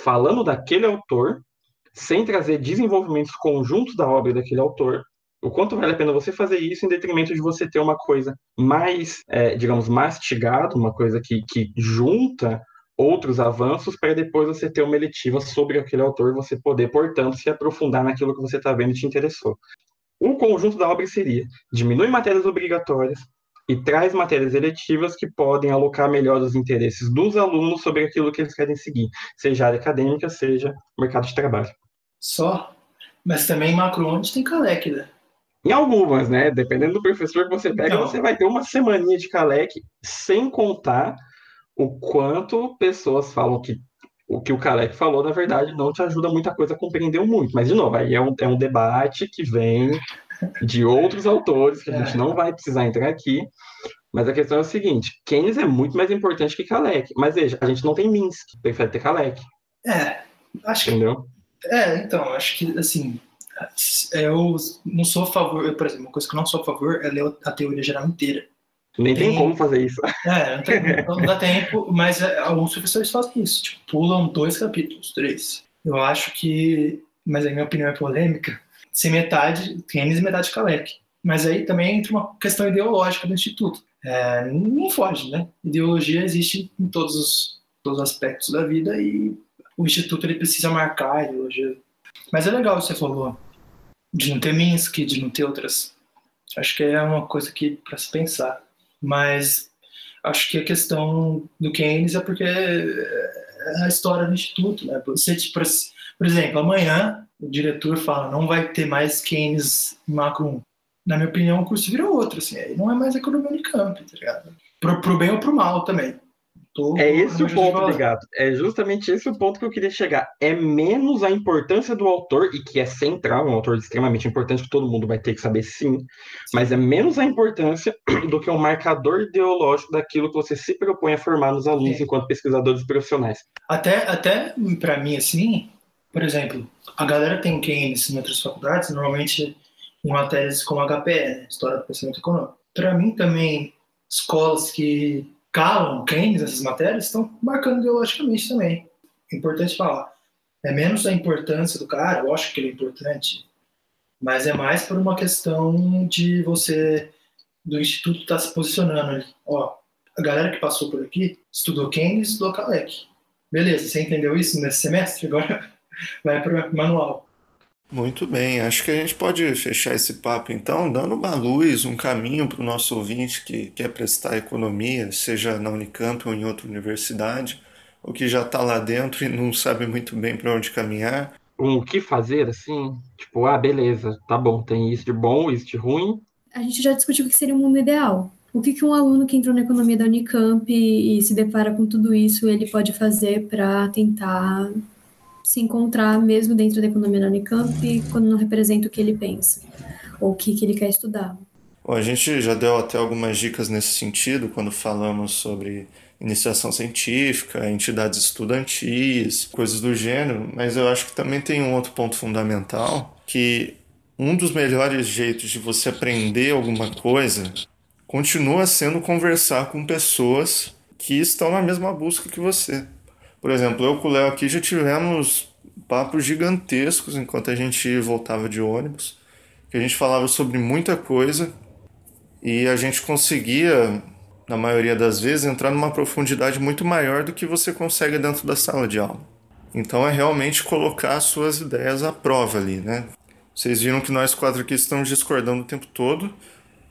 falando daquele autor, sem trazer desenvolvimentos conjuntos da obra daquele autor, o quanto vale a pena você fazer isso em detrimento de você ter uma coisa mais, é, digamos, mastigada, uma coisa que, que junta outros avanços para depois você ter uma eletiva sobre aquele autor e você poder, portanto, se aprofundar naquilo que você está vendo e te interessou. O conjunto da obra seria: diminui matérias obrigatórias e traz matérias eletivas que podem alocar melhor os interesses dos alunos sobre aquilo que eles querem seguir, seja área acadêmica, seja mercado de trabalho. Só? Mas também macro onde tem CALEC, né? Em algumas, né? Dependendo do professor que você pega, não. Você vai ter uma semaninha de CALEC, sem contar o quanto pessoas falam que o que o CALEC falou, na verdade, não te ajuda muita coisa a compreender muito. Mas, de novo, aí é um, é um debate que vem de outros autores, que a gente não vai precisar entrar aqui. Mas a questão é o seguinte: Keynes é muito mais importante que CALEC. Mas, veja, a gente não tem Minsk, prefere ter CALEC. É, acho Entendeu? que... É, então, acho que, assim... Eu não sou a favor, eu, por exemplo, uma coisa que eu não sou a favor é ler a teoria geral inteira. Nem tem, tem como fazer isso. É, não, tem, não dá tempo, mas alguns professores fazem isso, tipo, pulam dois capítulos, três. Eu acho que, mas a minha opinião é polêmica, se metade Keynes e metade CALEC. Mas aí também entra uma questão ideológica do Instituto. É, não foge, né? Ideologia existe em todos os, todos os aspectos da vida e o Instituto ele precisa marcar a ideologia. Mas é legal o que você falou. De não ter Minsk, de não ter outras... Acho que é uma coisa que para se pensar. Mas acho que a questão do Keynes é porque é a história do Instituto, né? Você, tipo, por exemplo, amanhã o diretor fala não vai ter mais Keynes em Macro um. Na minha opinião, o curso vira outro. Assim, aí não é mais economia Unicamp, tá ligado? Pro, pro bem ou pro mal também. Tô, é esse o ponto, obrigado. É justamente esse o ponto que eu queria chegar. É menos a importância do autor, e que é central, um autor extremamente importante que todo mundo vai ter que saber sim, sim. Mas é menos a importância do que um marcador ideológico daquilo que você se propõe a formar nos alunos, sim, enquanto pesquisadores profissionais. Até, até para mim, assim, por exemplo, a galera tem Keynes em outras faculdades, normalmente em matérias como H P E, História do Pensamento Econômico. Para mim também, escolas que... Calam, Keynes, essas matérias, estão marcando ideologicamente também. É importante falar. É menos a importância do cara, eu acho que ele é importante, mas é mais por uma questão de você, do Instituto estar se posicionando ali. Ó, a galera que passou por aqui estudou Keynes, estudou CALEC. Beleza, você entendeu isso nesse semestre? Agora vai para o manual. Muito bem, acho que a gente pode fechar esse papo então, dando uma luz, um caminho para o nosso ouvinte que quer prestar economia, seja na Unicamp ou em outra universidade, ou que já está lá dentro e não sabe muito bem para onde caminhar. O que fazer, assim, tipo, ah, beleza, tá bom, tem isso de bom, isso de ruim. A gente já discutiu o que seria o mundo ideal. O que, que um aluno que entrou na economia da Unicamp e se depara com tudo isso, ele pode fazer para tentar... se encontrar mesmo dentro da economia da Unicamp quando não representa o que ele pensa ou o que, que ele quer estudar. Bom, a gente já deu até algumas dicas nesse sentido quando falamos sobre iniciação científica, entidades estudantis, coisas do gênero, mas eu acho que também tem um outro ponto fundamental, que um dos melhores jeitos de você aprender alguma coisa continua sendo conversar com pessoas que estão na mesma busca que você. Por exemplo, eu com o Léo aqui já tivemos papos gigantescos enquanto a gente voltava de ônibus, que a gente falava sobre muita coisa e a gente conseguia, na maioria das vezes, entrar numa profundidade muito maior do que você consegue dentro da sala de aula. Então é realmente colocar suas ideias à prova ali, né? Vocês viram que nós quatro aqui estamos discordando o tempo todo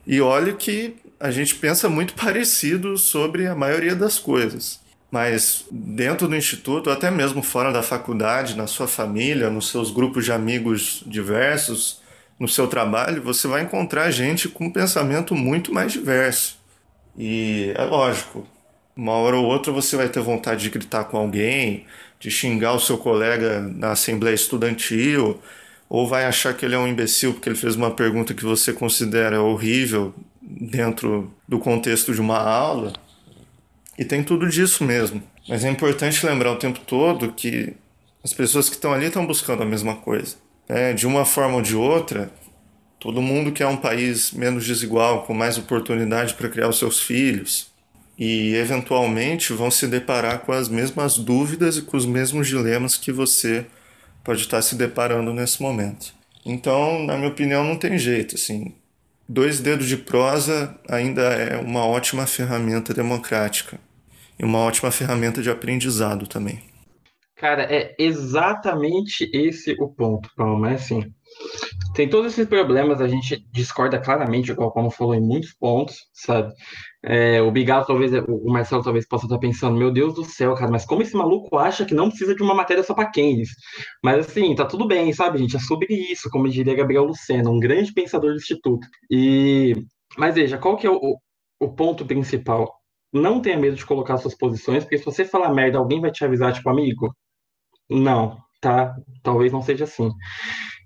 e olha que a gente pensa muito parecido sobre a maioria das coisas. Mas dentro do Instituto, até mesmo fora da faculdade, na sua família, nos seus grupos de amigos diversos, no seu trabalho, você vai encontrar gente com um pensamento muito mais diverso. E é lógico, uma hora ou outra você vai ter vontade de gritar com alguém, de xingar o seu colega na assembleia estudantil, ou vai achar que ele é um imbecil porque ele fez uma pergunta que você considera horrível dentro do contexto de uma aula. E tem tudo disso mesmo. Mas é importante lembrar o tempo todo que as pessoas que estão ali estão buscando a mesma coisa. É, de uma forma ou de outra, todo mundo quer um país menos desigual, com mais oportunidade para criar os seus filhos. E, eventualmente, vão se deparar com as mesmas dúvidas e com os mesmos dilemas que você pode estar se deparando nesse momento. Então, na minha opinião, não tem jeito. Assim, dois dedos de prosa ainda é uma ótima ferramenta democrática e uma ótima ferramenta de aprendizado também. Cara, é exatamente esse o ponto, Paulo. É assim, tem todos esses problemas, a gente discorda claramente, igual o Paulo falou, em muitos pontos, sabe? É, o Bigado, talvez, o Marcelo talvez possa estar pensando, meu Deus do céu, cara, mas como esse maluco acha que não precisa de uma matéria só para Keynes? Mas assim, tá tudo bem, sabe, gente? É sobre isso, como diria Gabriel Luceno, um grande pensador do Instituto. E... Mas veja, qual que é o, o ponto principal? Não tenha medo de colocar suas posições, porque se você falar merda, alguém vai te avisar, tipo, amigo... Não, tá? Talvez não seja assim.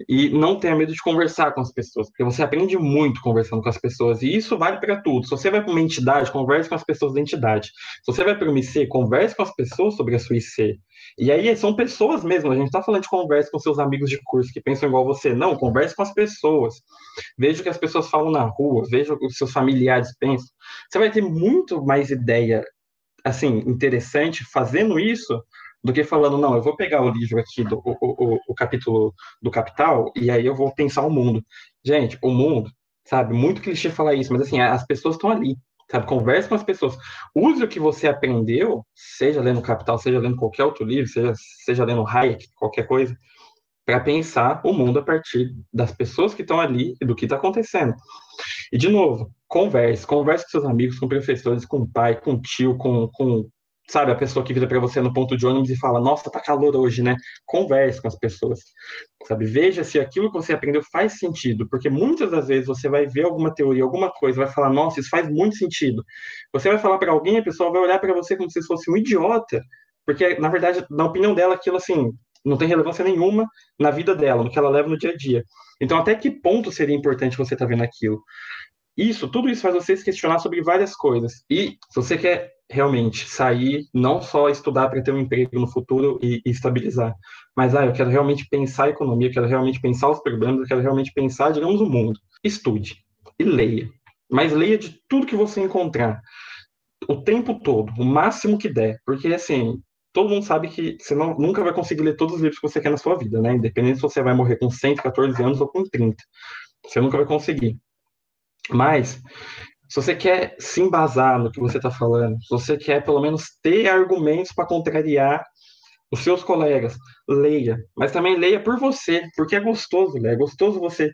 E não tenha medo de conversar com as pessoas, porque você aprende muito conversando com as pessoas, e isso vale para tudo. Se você vai para uma entidade, converse com as pessoas da entidade. Se você vai para uma I C, converse com as pessoas sobre a sua I C. E aí são pessoas mesmo, a gente está falando de conversa com seus amigos de curso que pensam igual você. Não, converse com as pessoas. Veja o que as pessoas falam na rua, veja o que os seus familiares pensam. Você vai ter muito mais ideia, assim, interessante fazendo isso, do que falando, não, eu vou pegar o livro aqui, do, o, o, o capítulo do Capital, e aí eu vou pensar o mundo. Gente, o mundo, sabe, muito clichê falar isso, mas assim, as pessoas estão ali, sabe, converse com as pessoas. Use o que você aprendeu, seja lendo Capital, seja lendo qualquer outro livro, seja, seja lendo Hayek, qualquer coisa, para pensar o mundo a partir das pessoas que estão ali e do que está acontecendo. E, de novo, converse, converse com seus amigos, com professores, com o pai, com o tio, com... com sabe, a pessoa que vira para você no ponto de ônibus e fala, nossa, tá calor hoje, né? Converse com as pessoas, sabe? Veja se aquilo que você aprendeu faz sentido, porque muitas das vezes você vai ver alguma teoria, alguma coisa, vai falar, nossa, isso faz muito sentido. Você vai falar para alguém, a pessoa vai olhar para você como se fosse um idiota, porque, na verdade, na opinião dela, aquilo, assim, não tem relevância nenhuma na vida dela, no que ela leva no dia a dia. Então, até que ponto seria importante você estar vendo aquilo? Isso, tudo isso faz você se questionar sobre várias coisas. E se você quer... realmente, sair, não só estudar para ter um emprego no futuro e, e estabilizar, mas, ah, eu quero realmente pensar a economia, eu quero realmente pensar os problemas, eu quero realmente pensar, digamos, o mundo. Estude e leia, mas leia de tudo que você encontrar, o tempo todo, o máximo que der, porque, assim, todo mundo sabe que você não, nunca vai conseguir ler todos os livros que você quer na sua vida, né, independente se você vai morrer com cento e catorze anos ou com trinta, você nunca vai conseguir, mas... se você quer se embasar no que você está falando, se você quer, pelo menos, ter argumentos para contrariar os seus colegas, leia. Mas também leia por você, porque é gostoso, né? É gostoso você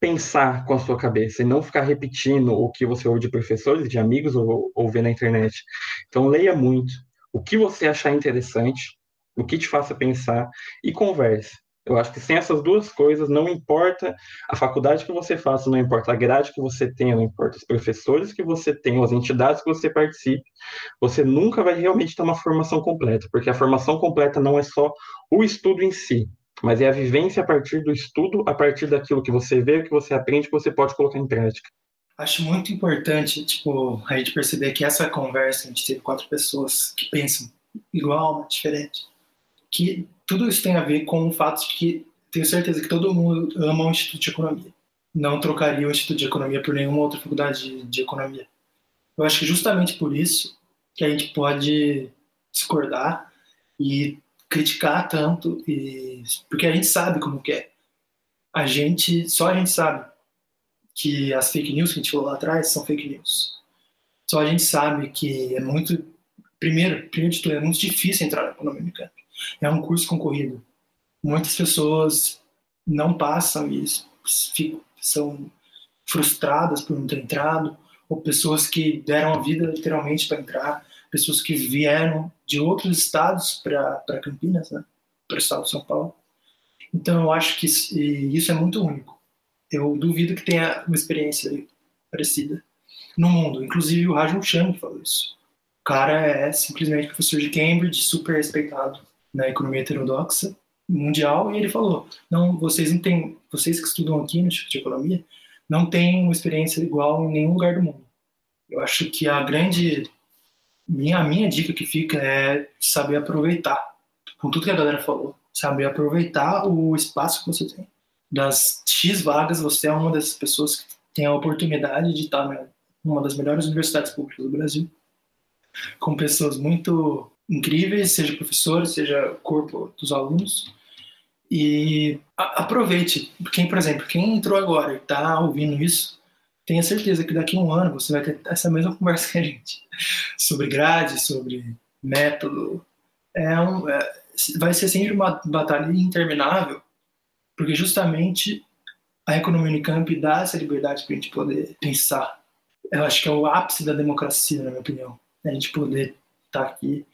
pensar com a sua cabeça e não ficar repetindo o que você ouve de professores, de amigos ou, ou vê na internet. Então, leia muito. O que você achar interessante, o que te faça pensar e converse. Eu acho que sem essas duas coisas, não importa a faculdade que você faça, não importa a grade que você tenha, não importa os professores que você tenha, as entidades que você participe, você nunca vai realmente ter uma formação completa, porque a formação completa não é só o estudo em si, mas é a vivência a partir do estudo, a partir daquilo que você vê, que você aprende, que você pode colocar em prática. Acho muito importante, tipo, a gente perceber que essa conversa, a gente teve quatro pessoas que pensam igual, diferente, que... tudo isso tem a ver com o fato de que tenho certeza que todo mundo ama o Instituto de Economia. Não trocaria o Instituto de Economia por nenhuma outra faculdade de, de Economia. Eu acho que justamente por isso que a gente pode discordar e criticar tanto, e, porque a gente sabe como que é. A gente, só a gente sabe que as fake news que a gente falou lá atrás são fake news. Só a gente sabe que é muito... Primeiro, primeiro de tudo, é muito difícil entrar na economia mecânica. É um curso concorrido. Muitas pessoas não passam e ficam, são frustradas por não ter entrado, ou pessoas que deram a vida literalmente para entrar, pessoas que vieram de outros estados para Campinas, né? Para o estado de São Paulo. Então eu acho que isso, isso é muito único. Eu duvido que tenha uma experiência parecida no mundo. Inclusive o Raju Shami falou isso. O cara é simplesmente professor de Cambridge, super respeitado na economia heterodoxa mundial, e ele falou: não, vocês não têm, vocês que estudam aqui no Instituto de Economia não têm uma experiência igual em nenhum lugar do mundo. Eu acho que a grande minha a minha dica que fica é saber aproveitar, com tudo que a galera falou, saber aproveitar o espaço que você tem. Das X vagas, você é uma dessas pessoas que tem a oportunidade de estar em uma das melhores universidades públicas do Brasil, com pessoas muito incríveis, seja professores, seja corpo dos alunos, e a- aproveite. Quem, por exemplo, quem entrou agora e está ouvindo isso, tenha certeza que daqui a um ano você vai ter essa mesma conversa que a gente, sobre grade, sobre método. É um, é, vai ser sempre uma batalha interminável, porque justamente a economia Unicamp dá essa liberdade para a gente poder pensar. Eu acho que é o ápice da democracia, na minha opinião. A gente poder estar tá aqui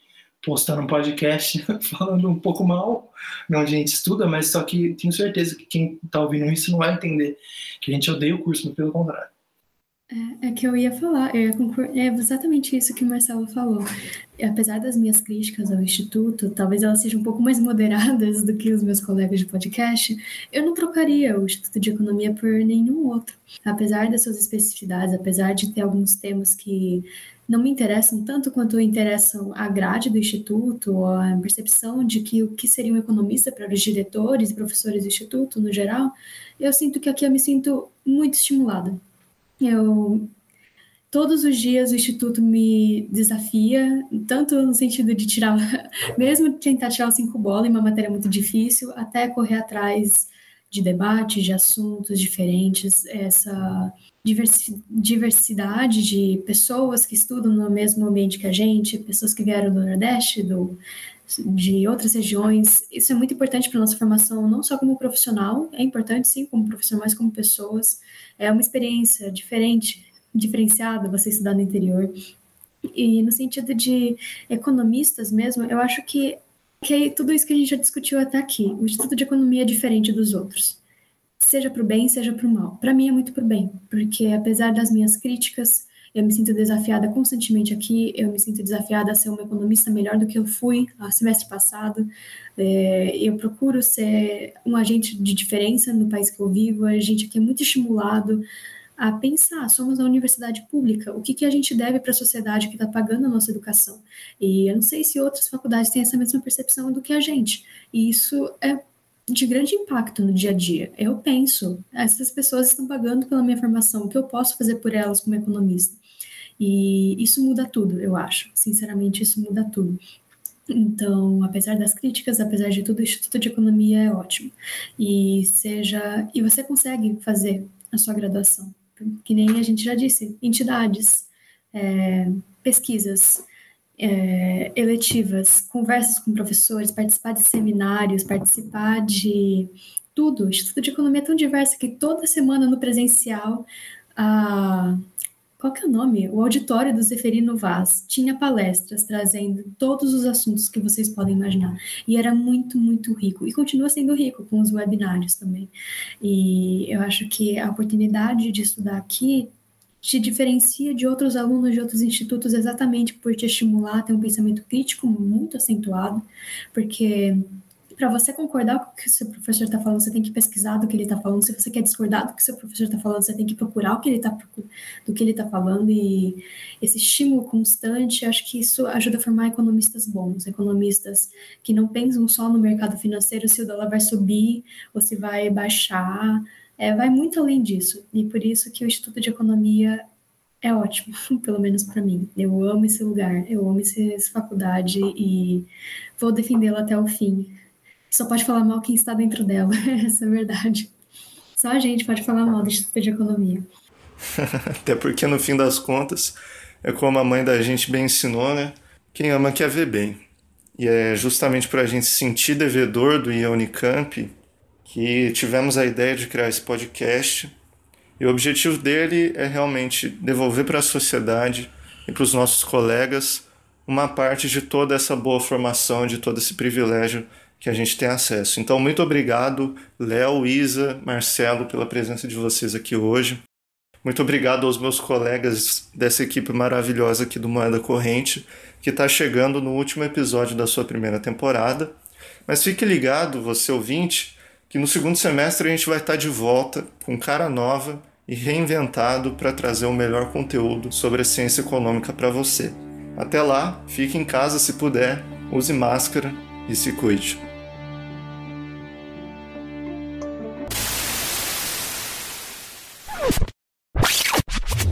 postando um podcast falando um pouco mal, onde a gente estuda, mas só que tenho certeza que quem está ouvindo isso não vai entender que a gente odeia o curso, mas pelo contrário. É, é que eu ia falar, eu ia concor- é exatamente isso que o Marcelo falou. Apesar das minhas críticas ao Instituto, talvez elas sejam um pouco mais moderadas do que os meus colegas de podcast, eu não trocaria o Instituto de Economia por nenhum outro. Apesar das suas especificidades, apesar de ter alguns temas que não me interessam tanto quanto interessam a grade do Instituto, a percepção de que o que seria um economista para os diretores e professores do Instituto, no geral, eu sinto que aqui eu me sinto muito estimulada. Eu, todos os dias o Instituto me desafia, tanto no sentido de tirar, mesmo tentar tirar os cinco bolas em uma matéria muito difícil, até correr atrás de debates, de assuntos diferentes, essa diversidade de pessoas que estudam no mesmo ambiente que a gente, pessoas que vieram do Nordeste, do, de outras regiões. Isso é muito importante para a nossa formação, não só como profissional, é importante sim como profissional, mas como pessoas. É uma experiência diferente, diferenciada você estudar no interior. E no sentido de economistas mesmo, eu acho que Que tudo isso que a gente já discutiu até aqui, o Instituto de Economia é diferente dos outros, seja para o bem, seja para o mal. Para mim é muito para o bem, porque apesar das minhas críticas, eu me sinto desafiada constantemente aqui, eu me sinto desafiada a ser uma economista melhor do que eu fui no semestre passado, é, eu procuro ser um agente de diferença no país que eu vivo, a gente aqui é muito estimulado a pensar, somos a universidade pública, o que, que a gente deve para a sociedade que está pagando a nossa educação. E eu não sei se outras faculdades têm essa mesma percepção do que a gente. E isso é de grande impacto no dia a dia. Eu penso, essas pessoas estão pagando pela minha formação, o que eu posso fazer por elas como economista? E isso muda tudo, eu acho. Sinceramente, isso muda tudo. Então, apesar das críticas, apesar de tudo, o Instituto de Economia é ótimo. E seja... E você consegue fazer a sua graduação. Que nem a gente já disse, entidades, é, pesquisas, é, eletivas, conversas com professores, participar de seminários, participar de tudo. O Instituto de Economia é tão diverso que toda semana no presencial, a, qual que é o nome? O auditório do Zeferino Vaz tinha palestras trazendo todos os assuntos que vocês podem imaginar. E era muito, muito rico. E continua sendo rico com os webinários também. E eu acho que a oportunidade de estudar aqui te diferencia de outros alunos de outros institutos exatamente por te estimular a ter um pensamento crítico muito acentuado, porque para você concordar com o que o seu professor está falando, você tem que pesquisar do que ele está falando. Se você quer discordar do que o seu professor está falando, você tem que procurar o que ele tá, do que ele está falando. E esse estímulo constante, acho que isso ajuda a formar economistas bons, economistas que não pensam só no mercado financeiro, se o dólar vai subir ou se vai baixar. É, vai muito além disso. E por isso que o Instituto de Economia é ótimo, pelo menos para mim. Eu amo esse lugar, eu amo essa faculdade e vou defendê-la até o fim. Só pode falar mal quem está dentro dela, essa é a verdade. Só a gente pode falar mal do Instituto de Economia. Até porque, no fim das contas, é como a mãe da gente bem ensinou, né? Quem ama quer ver bem. E é justamente para a gente sentir devedor do I A Unicamp que tivemos a ideia de criar esse podcast. E o objetivo dele é realmente devolver para a sociedade e para os nossos colegas uma parte de toda essa boa formação, de todo esse privilégio que a gente tem acesso. Então, muito obrigado, Léo, Isa, Marcelo, pela presença de vocês aqui hoje. Muito obrigado aos meus colegas dessa equipe maravilhosa aqui do Moeda Corrente, que está chegando no último episódio da sua primeira temporada. Mas fique ligado, você ouvinte, que no segundo semestre a gente vai estar de volta com cara nova e reinventado para trazer o melhor conteúdo sobre a ciência econômica para você. Até lá, fique em casa se puder, use máscara e se cuide.